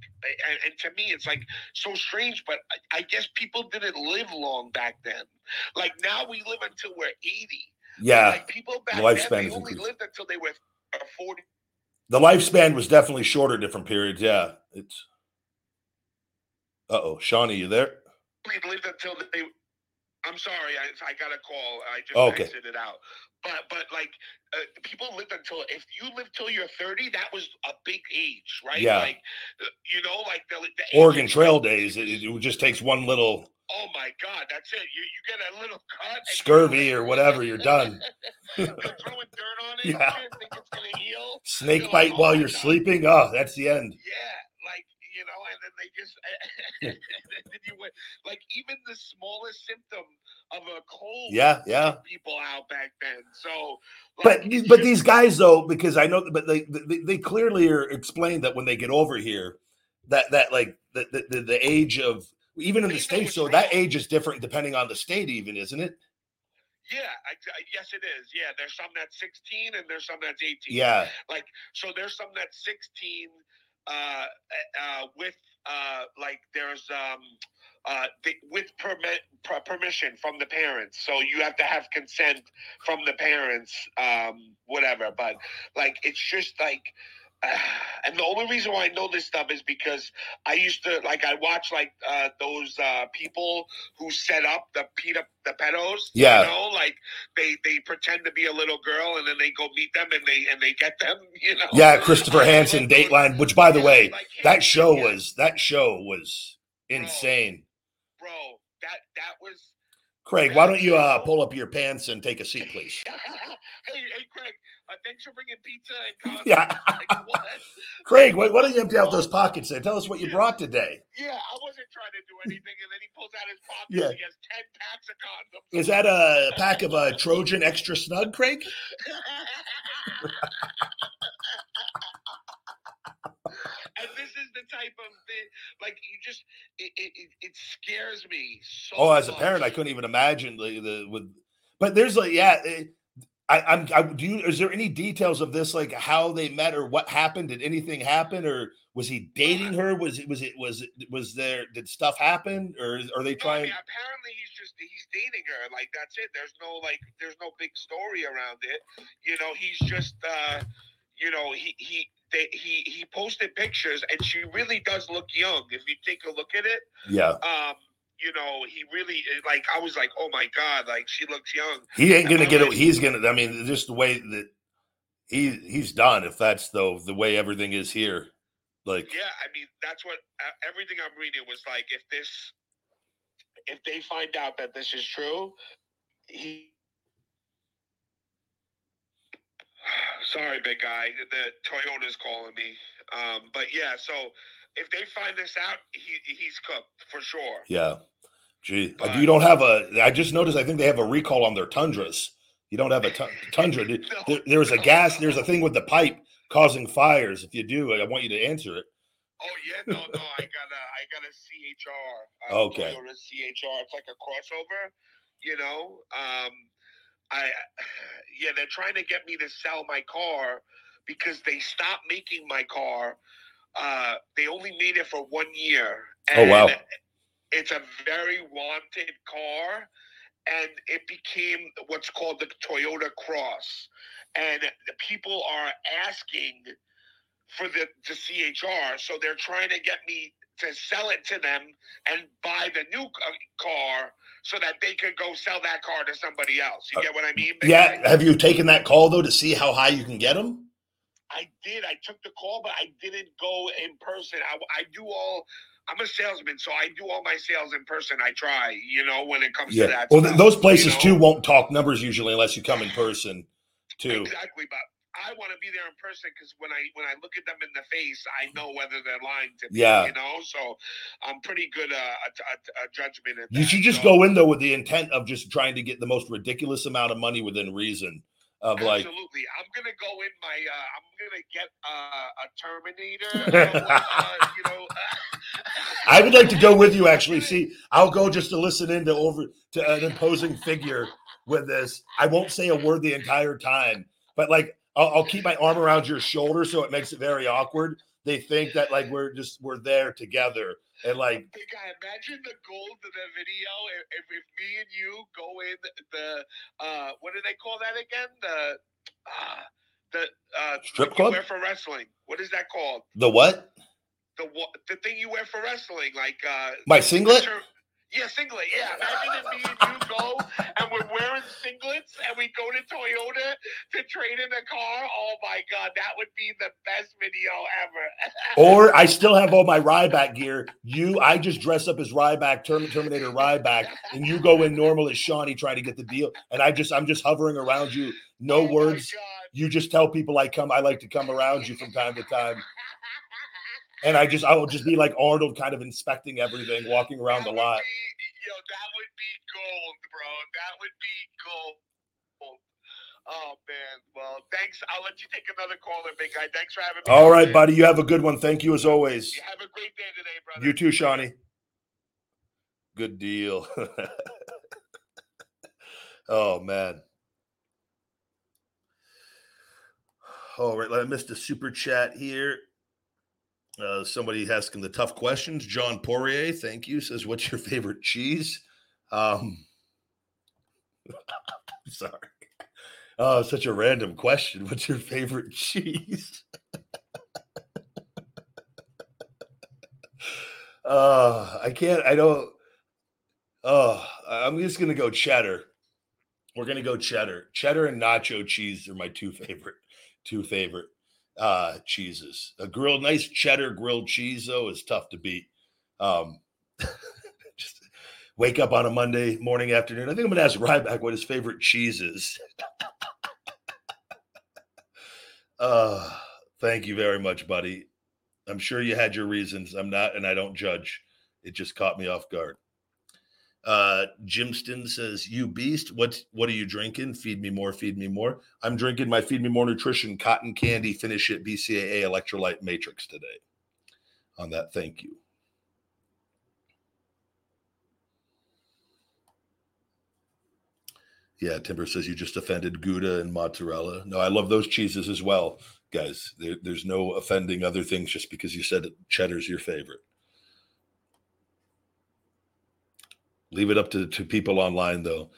and, and to me, it's like so strange, but I, I guess people didn't live long back then. Like now we live until we're eighty. Yeah. Like people back the then, they only lived until they were forty. The lifespan was definitely shorter, different periods. Yeah. It's, uh-oh, Sean, are you there? We lived until they, I'm sorry, I, I got a call. I just okay. exited it out. But, but like, uh, people lived until, if you lived till you're thirty, that was a big age, right? Yeah. Like, you know, like the, the Oregon Trail days, it, it just takes one little. Oh, my God, that's it. You you get a little cut. Scurvy or whatever, you're done. You're throwing dirt on it. Yeah. You think it's going to heal. Snake you're bite like, while oh you're God. Sleeping. Oh, that's the end. Yeah. You know, and then they just, and then you went, like, even the smallest symptom of a cold, yeah, yeah, people out back then. So, like, but but these guys though, because I know, but they they, they clearly are explained that when they get over here, that that like the the, the age of even in the States, so that age is different depending on the state, even isn't it? Yeah, I, yes it is. Yeah, there's some that's sixteen and there's some that's eighteen. Yeah, like so there's some that's sixteen. Uh, uh, with uh, like there's um, uh, the, with permit per- permission from the parents, so you have to have consent from the parents, um, whatever. But like, it's just like, uh, and the only reason why I know this stuff is because I used to like I watch like uh, those uh, people who set up the pita the pedos. Yeah, you know, like they they pretend to be a little girl and then they go meet them and they and they get them. You know. Yeah, Christopher Hansen, Dateline. Which, by the way, that show was that show was insane. Bro, bro that that was. Craig, why don't you uh, pull up your pants and take a seat, please? hey, hey, Craig. Uh, thanks for bringing pizza and coffee. Yeah. Like, what? Craig, why, why don't you empty out those pockets there? Tell us what you yeah. brought today. Yeah, I wasn't trying to do anything, and then he pulls out his pockets yeah. and he has ten packs of condoms. Is that a pack of a Trojan Extra Snug, Craig? And this is the type of thing, like, you just, it it, it scares me so Oh, as much. A parent, I couldn't even imagine the, the with, but there's like, yeah, it, I, I'm. I, do you? Is there any details of this, like how they met or what happened? Did anything happen, or was he dating her? Was it? Was it? Was it? Was there? Did stuff happen, or are they trying? Yeah, apparently he's just he's dating her. Like that's it. There's no like. There's no big story around it. You know, he's just. Uh, you know, he he they, he he posted pictures, and she really does look young. If you take a look at it. Yeah. Um. You know, he really like. I was like, "Oh my God!" Like she looks young. He ain't gonna get it. He's gonna. I mean, just the way that he he's done. If that's though the way everything is here. Like, yeah, I mean, that's what uh, everything I'm reading was like, if this, if they find out that this is true, he. Sorry, big guy, the Toyota's calling me. Um, but yeah, so if they find this out, he he's cooked for sure. Yeah. Gee, but, like, you don't have a, I just noticed, I think they have a recall on their Tundras. You don't have a t- Tundra. No, there, there's a gas, there's a thing with the pipe causing fires. If you do, I want you to answer it. Oh, yeah, no, no, I got a, I got a C H R. Um, okay. Toyota C H R, it's like a crossover, you know. Um, I, yeah, they're trying to get me to sell my car because they stopped making my car. Uh, they only made it for one year. And oh, wow. It's a very wanted car, and it became what's called the Toyota Cross. And the people are asking for the, the C H R, so they're trying to get me to sell it to them and buy the new car so that they could go sell that car to somebody else. You get what I mean? Because yeah. I, have you taken that call, though, to see how high you can get them? I did. I took the call, but I didn't go in person. I, I do all – I'm a salesman, so I do all my sales in person. I try, you know, when it comes yeah. to that. Well, stuff, those places, you know? Too, won't talk numbers usually unless you come in person, too. Exactly, but I want to be there in person because when I when I look at them in the face, I know whether they're lying to me, yeah. you know? So I'm pretty good at uh, judgment. At that, you should just so. go in, though, with the intent of just trying to get the most ridiculous amount of money within reason. Of like, absolutely. I'm going to go in my, uh, I'm going to get uh, a Terminator. uh, uh, you know. I would like to go with you, actually. See, I'll go just to listen in to, over, to an imposing figure with this. I won't say a word the entire time, but like, I'll, I'll keep my arm around your shoulder so it makes it very awkward. They think that like we're just we're there together and like. Big guy, imagine the goal of the video if, if me and you go in the uh, what do they call that again? The uh, the uh, strip club you wear for wrestling. What is that called? The what? The the thing you wear for wrestling, like uh, my singlet. Winter- Yeah, singlet, yeah. Imagine if me and you go and we're wearing singlets and we go to Toyota to trade in a car. Oh, my God, that would be the best video ever. Or I still have all my Ryback gear. You, I just dress up as Ryback, Terminator Ryback, and you go in normal as Shawnee trying to get the deal. And I just, I'm just hovering around you. No oh words. You just tell people I come. I like to come around you from time to time. And I just, I will just be like Arnold, kind of inspecting everything, walking around the lot. Be, yo, that would be gold, bro. That would be gold. Oh, man. Well, thanks. I'll let you take another caller, big guy. Thanks for having me. All right, buddy. You have a good one. Thank you as always. You have a great day today, brother. You too, Shawnee. Good deal. Oh, man. All right. I missed a super chat here. Uh, somebody asking the tough questions. John Poirier, thank you, says, what's your favorite cheese? Um, I'm sorry. Oh, such a random question. What's your favorite cheese? uh, I can't, I don't. Oh, I'm just going to go cheddar. We're going to go cheddar. Cheddar and nacho cheese are my two favorite, two favorite. Uh, cheeses. A grilled, nice cheddar grilled cheese, though, is tough to beat. Um, just wake up on a Monday morning, afternoon. I think I'm going to ask Ryback what his favorite cheese is. uh, thank you very much, buddy. I'm sure you had your reasons. I'm not, and I don't judge. It just caught me off guard. Uh, Jimston says, you beast, what, what are you drinking? Feed me more, feed me more. I'm drinking my Feed Me More Nutrition Cotton Candy Finish It B C A A Electrolyte Matrix today. On that, thank you. Yeah, Timber says, you just offended Gouda and mozzarella. No, I love those cheeses as well, guys. There, there's no offending other things just because you said cheddar's your favorite. Leave it up to, to people online, though.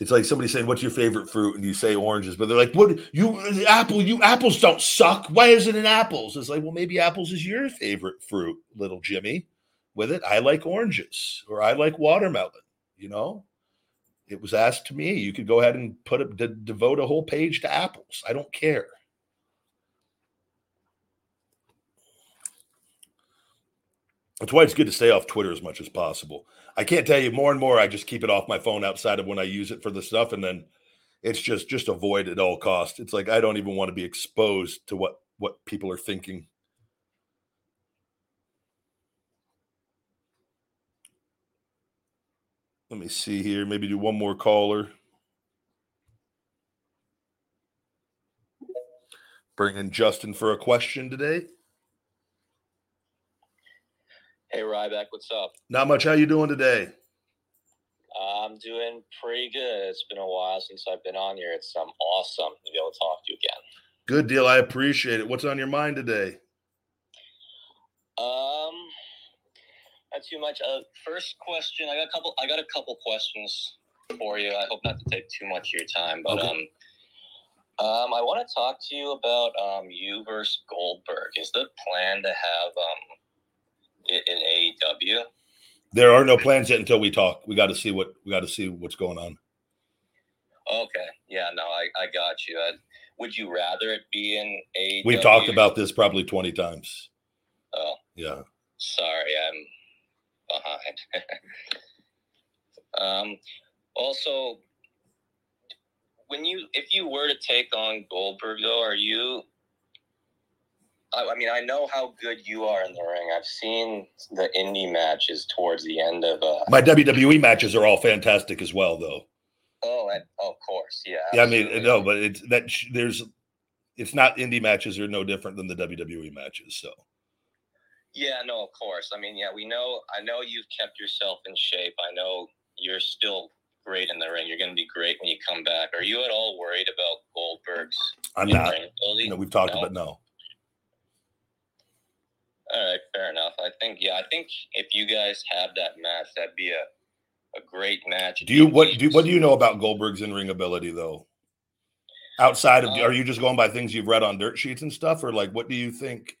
It's like somebody saying, what's your favorite fruit? And you say oranges, but they're like, what? You, the apple, you, apples don't suck. Why isn't it apples? It's like, well, maybe apples is your favorite fruit, little Jimmy. With it, I like oranges or I like watermelon. You know, it was asked to me. You could go ahead and put up, de- devote a whole page to apples. I don't care. That's why it's good to stay off Twitter as much as possible. I can't tell you, more and more, I just keep it off my phone outside of when I use it for the stuff. And then it's just, just avoid at all costs. It's like, I don't even want to be exposed to what, what people are thinking. Let me see here. Maybe do one more caller. Bring in Justin for a question today. Hey, Ryback, what's up? Not much. How you doing today? Uh, I'm doing pretty good. It's been a while since I've been on here. It's um, awesome to be able to talk to you again. Good deal. I appreciate it. What's on your mind today? Um, not too much. Uh, first question. I got a couple. I got a couple questions for you. I hope not to take too much of your time, but okay. um, um, I want to talk to you about um, you versus Goldberg. Is the plan to have um. in A E W? There are no plans yet until we talk. We got to see what we got to see what's going on. Okay. Yeah, no, I, I got you. I, would you rather it be in A E W? We've talked about this probably twenty times. Oh. Yeah. Sorry, I'm behind. um, also, when you if you were to take on Goldberg, though, are you I mean, I know how good you are in the ring. I've seen the indie matches towards the end of... Uh... My W W E matches are all fantastic as well, though. Oh, and, of course, yeah. Absolutely. Yeah, I mean, no, but it's that sh- there's, it's not indie matches are no different than the W W E matches, so... Yeah, no, of course. I mean, yeah, we know... I know you've kept yourself in shape. I know you're still great in the ring. You're going to be great when you come back. Are you at all worried about Goldberg's... I'm not. No, we've talked no. about no. All right, fair enough. I think, yeah, I think if you guys have that match, that'd be a, a great match. Do you what do what do you know about Goldberg's in-ring ability, though? Outside of, um, are you just going by things you've read on dirt sheets and stuff, or like, what do you think?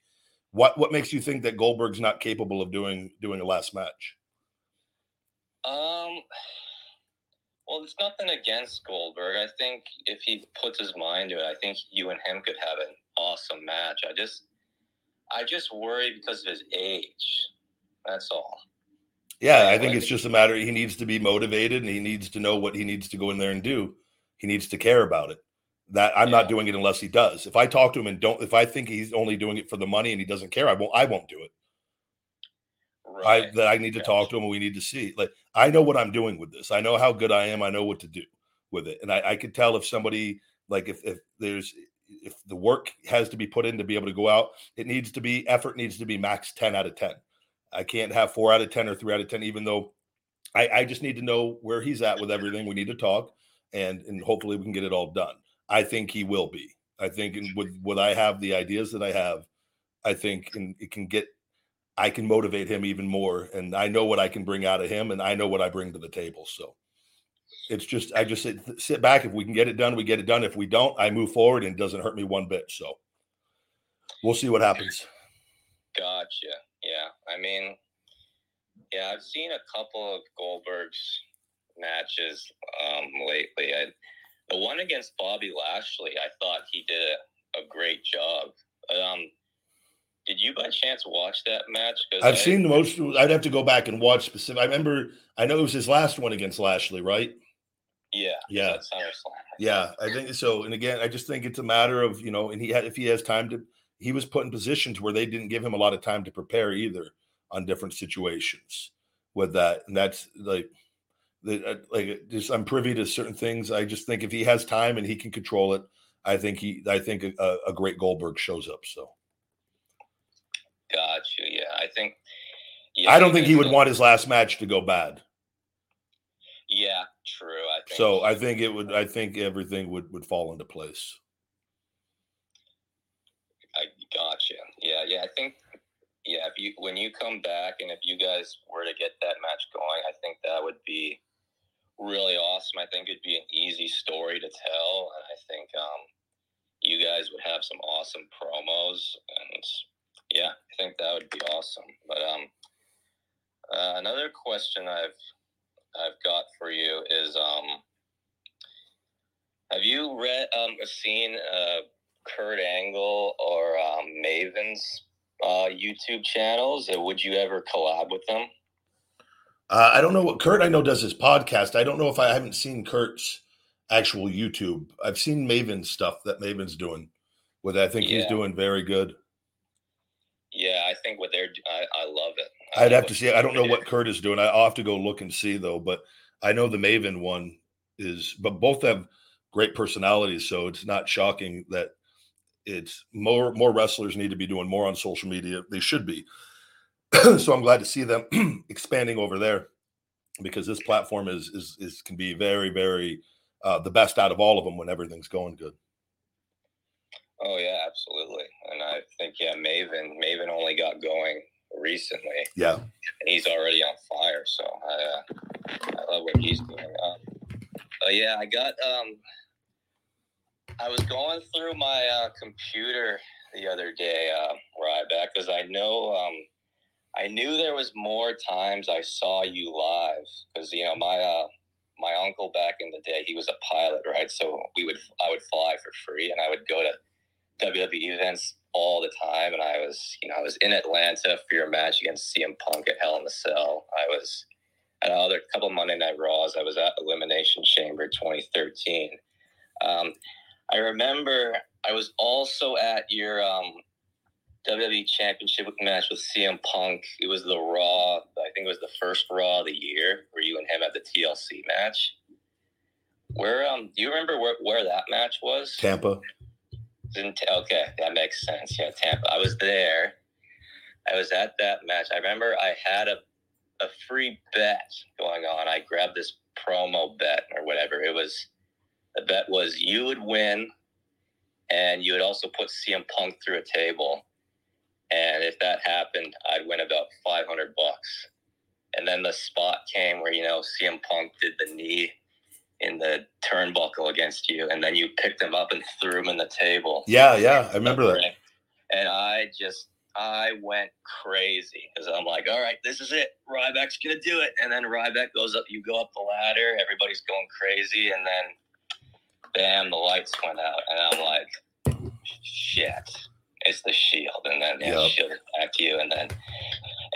What what makes you think that Goldberg's not capable of doing doing a last match? Um, well, it's nothing against Goldberg. I think if he puts his mind to it, I think you and him could have an awesome match. I just. I just worry because of his age. That's all. Yeah, I think it's just a matter he needs to be motivated and he needs to know what he needs to go in there and do. He needs to care about it. That I'm yeah. not doing it unless he does. If I talk to him and don't, if I think he's only doing it for the money and he doesn't care, I won't. I won't do it. Right. I, that I need to talk to him and we need to see. Like I know what I'm doing with this. I know how good I am. I know what to do with it, and I, I could tell if somebody like if if there's. If the work has to be put in to be able to go out, it needs to be, effort needs to be max ten out of ten. I can't have four out of ten or three out of ten, even though I, I just need to know where he's at with everything. We need to talk and, and hopefully we can get it all done. I think he will be, I think in, with what I have, the ideas that I have, I think and it can get, I can motivate him even more. And I know what I can bring out of him and I know what I bring to the table. So it's just, I just sit, sit back. If we can get it done, we get it done. If we don't, I move forward and it doesn't hurt me one bit. So we'll see what happens. Gotcha. Yeah. I mean, yeah, I've seen a couple of Goldberg's matches um, lately. I, the one against Bobby Lashley, I thought he did a, a great job. Um, Did you by chance watch that match? I've I, seen the most. I'd have to go back and watch specific. I remember, I know it was his last one against Lashley, right? Yeah. Yeah. That's yeah. I think so. And again, I just think it's a matter of, you know, and he had, if he has time to, he was put in positions where they didn't give him a lot of time to prepare either on different situations with that. And that's like, the, like just, I'm privy to certain things. I just think if he has time and he can control it, I think he, I think a, a great Goldberg shows up. So. Got you. Yeah, I think. Yeah, I don't think he would want his last match to go bad. Yeah, true. I think so. I think it would. I think everything would, would fall into place. I got you. Yeah, yeah. I think. Yeah, if you when you come back and if you guys were to get that match going, I think that would be really awesome. I think it'd be an easy story to tell, and I think um, you guys would have some awesome promos and. Yeah, I think that would be awesome. But um, uh, another question I've I've got for you is um, have you read um seen uh Kurt Angle or um, Maven's uh, YouTube channels? Would you ever collab with them? Uh, I don't know what Kurt I know does his podcast. I don't know if I, I haven't seen Kurt's actual YouTube. I've seen Maven's stuff that Maven's doing, with I think yeah. he's doing very good. Yeah, I think what they're I, I love it. I I'd have to see. I don't know what Kurt is doing. I'll have to go look and see though. But I know the Maven one is. But both have great personalities, so it's not shocking that it's more more wrestlers need to be doing more on social media. They should be. So I'm glad to see them expanding over there, because this platform is is is can be very very uh, the best out of all of them when everything's going good. Oh yeah, absolutely. And I think yeah, Maven Maven only got going recently. Yeah, and he's already on fire. So I uh, I love what he's doing. Um, but yeah, I got um I was going through my uh, computer the other day, uh, Ryback, because I know. Um, I knew there was more times I saw you live because, you know, my uh, my uncle back in the day, he was a pilot, right? So we would I would fly for free, and I would go to W W E events all the time. And I was, you know, I was in Atlanta for your match against C M Punk at Hell in a Cell. I was at another couple Monday Night Raws. I was at Elimination Chamber twenty thirteen. Um, I remember I was also at your um, – W W E Championship match with C M Punk. It was the Raw, I think it was the first Raw of the year, where you and him had the T L C match. Where um, do you remember where, where that match was? Tampa. Didn't, okay, that makes sense. Yeah, Tampa. I was there. I was at that match. I remember I had a a free bet going on. I grabbed this promo bet or whatever. It was the bet was you would win, and you would also put C M Punk through a table. And if that happened, I'd win about five hundred bucks. And then the spot came where, you know, C M Punk did the knee in the turnbuckle against you. And then you picked him up and threw him in the table. Yeah, yeah. I remember that. And I just, I went crazy. Because I'm like, all right, this is it. Ryback's going to do it. And then Ryback goes up. You go up the ladder. Everybody's going crazy. And then, bam, the lights went out. And I'm like, shit. It's the Shield, and then yeah, yep. Shield attacked you, and then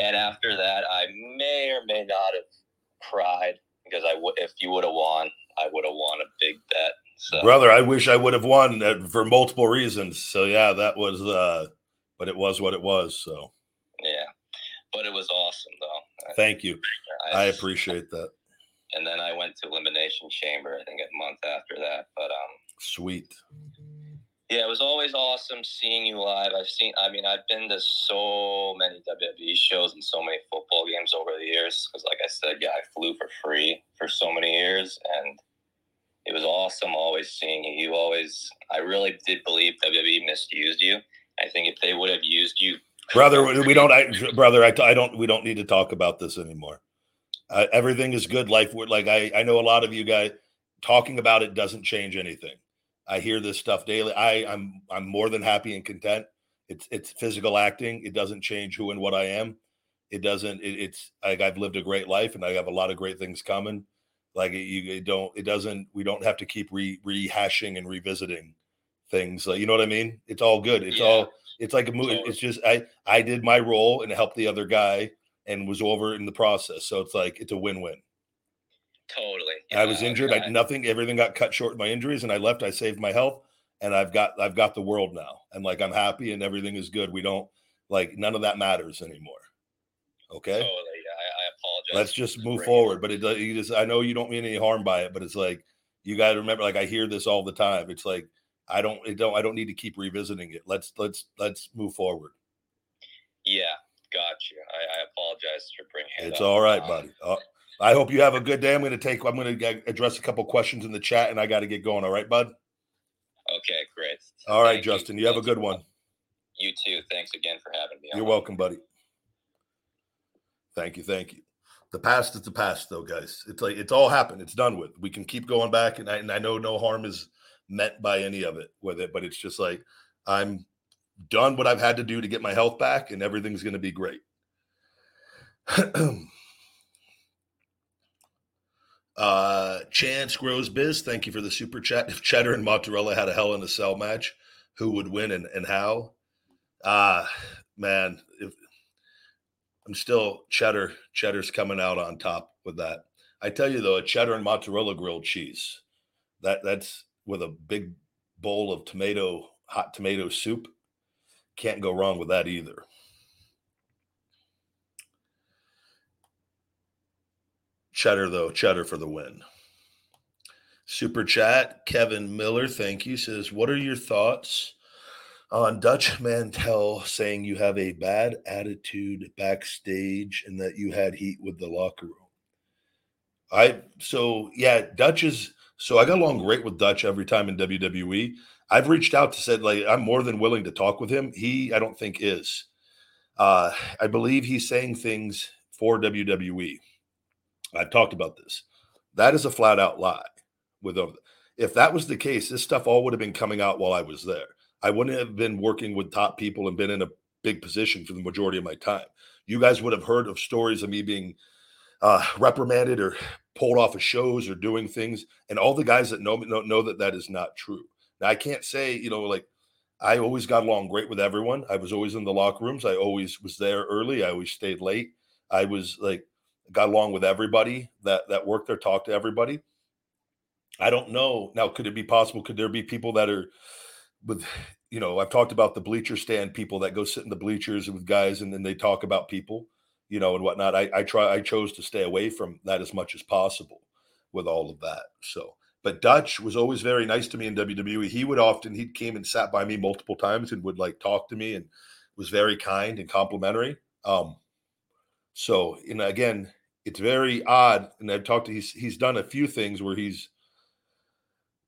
and after that, I may or may not have cried because I would. If you would have won, I would have won a big bet. So. Brother, I wish I would have won for multiple reasons. So yeah, that was, uh, but it was what it was. So yeah, but it was awesome though. Thank you, I, I appreciate that. And then I went to Elimination Chamber. I think a month after that, but um, sweet. Yeah, it was always awesome seeing you live. I've seen, I mean, I've been to so many W W E shows and so many football games over the years. Because, like I said, yeah, I flew for free for so many years, and it was awesome always seeing you. You always, I really did believe W W E misused you. I think if they would have used you, brother, we don't, I, brother, I, I don't, we don't need to talk about this anymore. Uh, everything is good. Life, like I, I know a lot of you guys talking about it doesn't change anything. I hear this stuff daily. I, I'm I'm more than happy and content. It's it's physical acting. It doesn't change who and what I am. It doesn't. It, it's like I've lived a great life, and I have a lot of great things coming. Like it, you it don't. It doesn't. We don't have to keep re, rehashing and revisiting things. Like, you know what I mean? It's all good. It's yeah. all. It's like a movie. It's just I I did my role and helped the other guy and was over in the process. So it's like it's a win-win. Totally. Yeah, I was injured. Okay. I nothing. Everything got cut short. My injuries, and I left. I saved my health, and I've got I've got the world now, and like I'm happy, and everything is good. We don't like none of that matters anymore. Okay. Totally. I, I apologize. Let's just move forward. But it you just I know you don't mean any harm by it, but it's like you got to remember. Like I hear this all the time. It's like I don't it don't I don't need to keep revisiting it. Let's let's let's move forward. Yeah, got you. I, I apologize for bringing it up. It's all right, buddy. Uh, I hope you have a good day. I'm going to take. I'm going to address a couple questions in the chat, and I got to get going. All right, bud. Okay, great. All right, Thank Justin. You, you have a good one. You too. Thanks again for having me. You're welcome, buddy. Thank you. Thank you. The past is the past, though, guys. It's like it's all happened. It's done with. We can keep going back, and I, and I know no harm is meant by any of it with it, but it's just like I'm done what I've had to do to get my health back, and everything's going to be great. Uh, Chance Grows Biz, thank you for the super chat. If Cheddar and Mozzarella had a Hell in a Cell match, who would win and, and how? Uh, man, if, I'm still cheddar. Cheddar's coming out on top with that. I tell you, though, a cheddar and mozzarella grilled cheese, that that's with a big bowl of tomato, hot tomato soup. Can't go wrong with that either. Cheddar, though, cheddar for the win. Super chat, Kevin Miller, thank you, says, what are your thoughts on Dutch Mantell saying you have a bad attitude backstage and that you had heat with the locker room? I So, yeah, Dutch is – so I got along great with Dutch every time in W W E. I've reached out to said, like, I'm more than willing to talk with him. He, I don't think, is. Uh, I believe he's saying things for W W E. I've talked about this. That is a flat-out lie. With them. If that was the case, this stuff all would have been coming out while I was there. I wouldn't have been working with top people and been in a big position for the majority of my time. You guys would have heard of stories of me being uh, reprimanded or pulled off of shows or doing things. And all the guys that know me know, know that that is not true. Now, I can't say, you know, like, I always got along great with everyone. I was always in the locker rooms. I always was there early. I always stayed late. I was, like, got along with everybody that, that worked there, talked to everybody. I don't know. Now, could it be possible? Could there be people that are with, you know, I've talked about the bleacher stand people that go sit in the bleachers with guys and then they talk about people, you know, and whatnot. I, I try, I chose to stay away from that as much as possible with all of that. So, but Dutch was always very nice to me in W W E. He would often, he came and sat by me multiple times and would like talk to me and was very kind and complimentary. Um, so, and again, it's very odd. And I've talked to, he's, he's done a few things where he's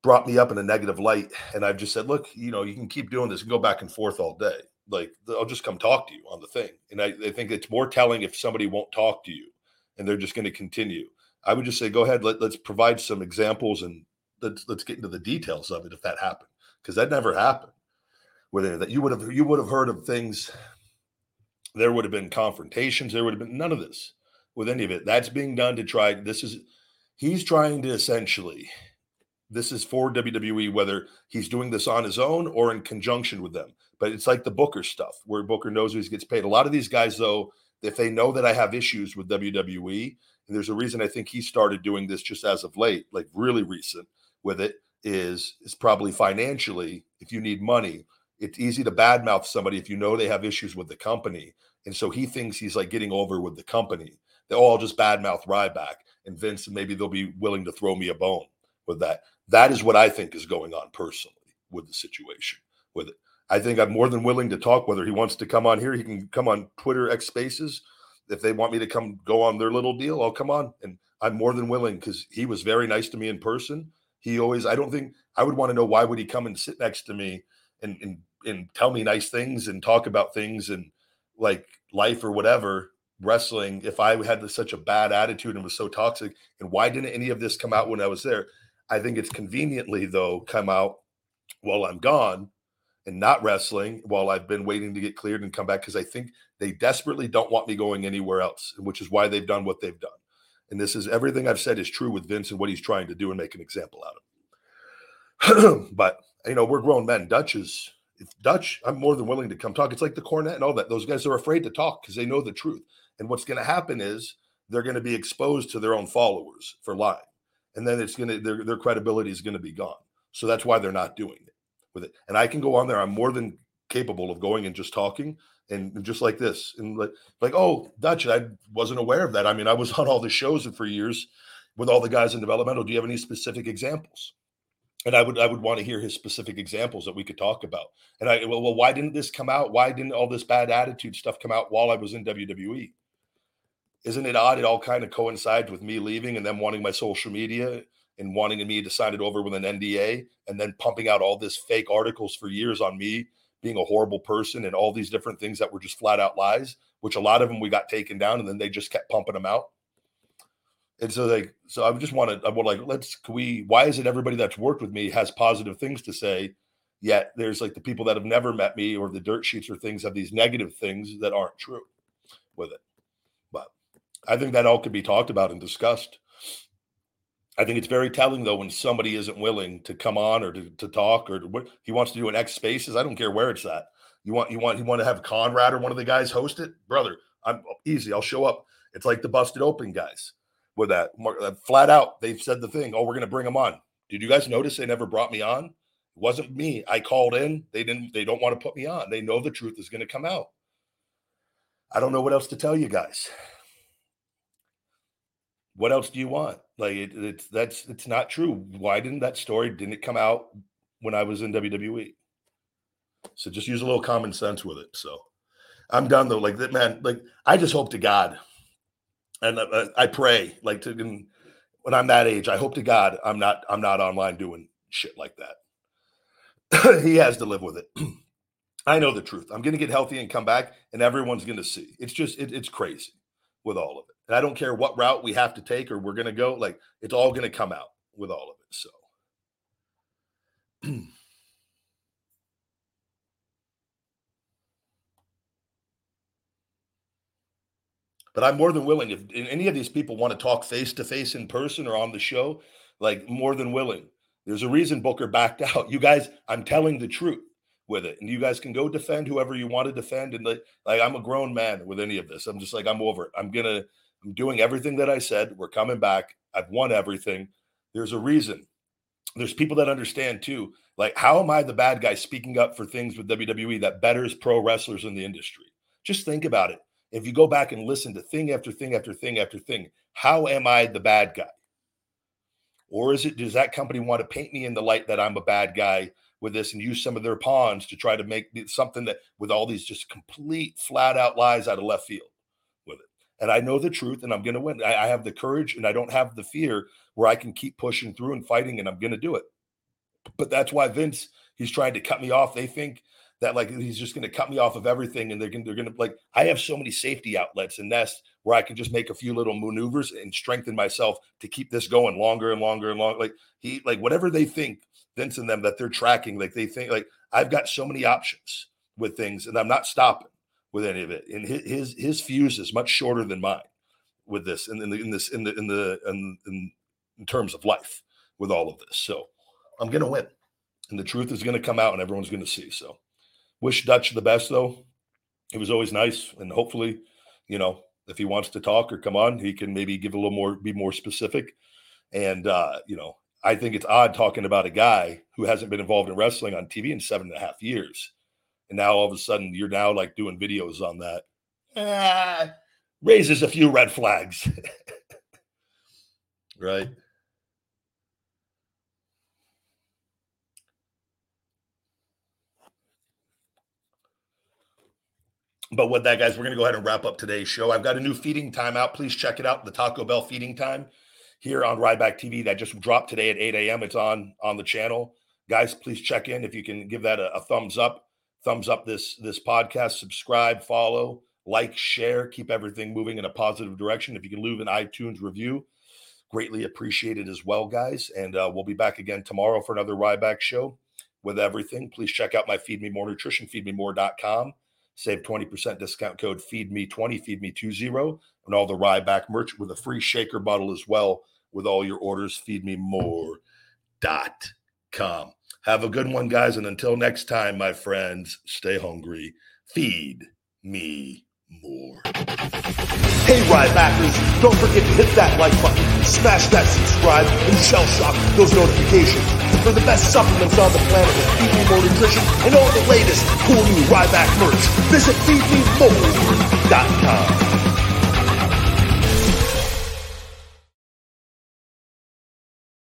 brought me up in a negative light. And I've just said, look, you know, you can keep doing this and go back and forth all day. Like, I'll just come talk to you on the thing. And I, I think it's more telling if somebody won't talk to you and they're just going to continue. I would just say, go ahead, let, let's provide some examples and let's, let's get into the details of it if that happened. Because that never happened. With that, you would have, you would have heard of things. There would have been confrontations. There would have been none of this with any of it. That's being done to try. This is, he's trying to essentially... This is for W W E, whether he's doing this on his own or in conjunction with them. But it's like the Booker stuff, where Booker knows who he gets paid. A lot of these guys, though, if they know that I have issues with W W E, and there's a reason I think he started doing this just as of late, like really recent with it, is it's probably financially, if you need money, it's easy to badmouth somebody if you know they have issues with the company. And so he thinks he's like getting over with the company. They all just badmouth Ryback and Vince, and maybe they'll be willing to throw me a bone with that. That is what I think is going on personally with the situation. With it, I think I'm more than willing to talk. Whether he wants to come on here, he can come on Twitter X Spaces. If they want me to come go on their little deal, I'll come on. And I'm more than willing because he was very nice to me in person. He always, I don't think, I would want to know why would he come and sit next to me and and, and tell me nice things and talk about things and like life or whatever. Wrestling, if I had such a bad attitude and was so toxic, and why didn't any of this come out when I was there? I think it's conveniently, though, come out while I'm gone and not wrestling while I've been waiting to get cleared and come back, because I think they desperately don't want me going anywhere else, which is why they've done what they've done. And this is everything I've said is true with Vince and what he's trying to do and make an example out of. But, you know, we're grown men. Dutch is if Dutch, I'm more than willing to come talk. It's like the Cornette and all that. Those guys are afraid to talk because they know the truth. And what's going to happen is they're going to be exposed to their own followers for lying. And then it's going to, their, their credibility is going to be gone. So that's why they're not doing it with it. And I can go on there. I'm more than capable of going and just talking and just like this. And like, like, oh, Dutch, I wasn't aware of that. I mean, I was on all the shows for years with all the guys in developmental. Do you have any specific examples? And I would, I would want to hear his specific examples that we could talk about. And I, well, well, why didn't this come out? Why didn't all this bad attitude stuff come out while I was in W W E? Isn't it odd? It all kind of coincides with me leaving and them wanting my social media and wanting me to sign it over with an N D A and then pumping out all this fake articles for years on me being a horrible person and all these different things that were just flat out lies, which a lot of them we got taken down and then they just kept pumping them out. And so like, so I just wanted, I would like, let's, can we, why is it everybody that's worked with me has positive things to say, yet there's like the people that have never met me or the dirt sheets or things have these negative things that aren't true with it. I think that all could be talked about and discussed. I think it's very telling, though, when somebody isn't willing to come on or to, to talk or to, what he wants to do in X Spaces. I don't care where it's at. You want you want you want to have Conrad or one of the guys host it, brother. I'm easy. I'll show up. It's like the Busted Open guys with that flat out. They've said the thing. Oh, we're gonna bring them on. Did you guys notice they never brought me on? It wasn't me. I called in. They didn't. They don't want to put me on. They know the truth is gonna come out. I don't know what else to tell you guys. What else do you want? Like it, it's that's it's not true. Why didn't that story didn't it come out when I was in W W E? So just use a little common sense with it. So I'm done though. Like that, man. Like I just hope to God, and I, I pray. Like to when I'm that age, I hope to God I'm not I'm not online doing shit like that. He has to live with it. I know the truth. I'm going to get healthy and come back, and everyone's going to see. It's just it, it's crazy with all of it. And I don't care what route we have to take or we're going to go. Like, it's all going to come out with all of it. So, but I'm more than willing. If any of these people want to talk face-to-face in person or on the show, like, more than willing. There's a reason Booker backed out. You guys, I'm telling the truth with it. And you guys can go defend whoever you want to defend. And, like, like I'm a grown man with any of this. I'm just like, I'm over it. I'm going to. I'm doing everything that I said. We're coming back. I've won everything. There's a reason. There's people that understand too. Like, how am I the bad guy speaking up for things with W W E that betters pro wrestlers in the industry? Just think about it. If you go back and listen to thing after thing after thing after thing, how am I the bad guy? Or is it, does that company want to paint me in the light that I'm a bad guy with this and use some of their pawns to try to make something that with all these just complete flat out lies out of left field? And I know the truth, and I'm going to win. I, I have the courage, and I don't have the fear where I can keep pushing through and fighting, and I'm going to do it. But that's why Vince, he's trying to cut me off. They think that, like, he's just going to cut me off of everything, and they're going they're to, like, I have so many safety outlets and nests where I can just make a few little maneuvers and strengthen myself to keep this going longer and longer and longer. Like, he, like, whatever they think, Vince and them, that they're tracking, like, they think, like, I've got so many options with things, and I'm not stopping with any of it. And his his fuse is much shorter than mine with this, and in, in, in this in the in the in, in, in terms of life with all of this. So I'm gonna win, and the truth is gonna come out, and everyone's gonna see. So wish Dutch the best, though. It was always nice, and hopefully, you know, if he wants to talk or come on, he can maybe give a little more, be more specific. And uh, you know, I think it's odd talking about a guy who hasn't been involved in wrestling on T V in seven and a half years. And now all of a sudden you're now like doing videos on that. Ah, raises a few red flags. Right. But with that, guys, we're going to go ahead and wrap up today's show. I've got a new feeding time out. Please check it out. The Taco Bell feeding time here on Ryback T V that just dropped today at eight a.m. It's on, on the channel. Guys, please check in. If you can give that a, a thumbs up. Thumbs up this this podcast, subscribe, follow, like, share, keep everything moving in a positive direction. If you can leave an iTunes review, greatly appreciated as well, guys. And uh, we'll be back again tomorrow for another Ryback show with everything. Please check out my Feed Me More Nutrition, feed me more dot com. Save twenty percent discount code feed me twenty, feed me twenty, and all the Ryback merch with a free shaker bottle as well with all your orders, feed me more dot com. Have a good one, guys, and until next time, my friends, stay hungry, feed me more. Hey, Rybackers, don't forget to hit that like button, smash that subscribe, and shell-shock those notifications. For the best supplements on the planet with Feed Me More Nutrition and all the latest cool new Ryback merch, visit feed me more dot com.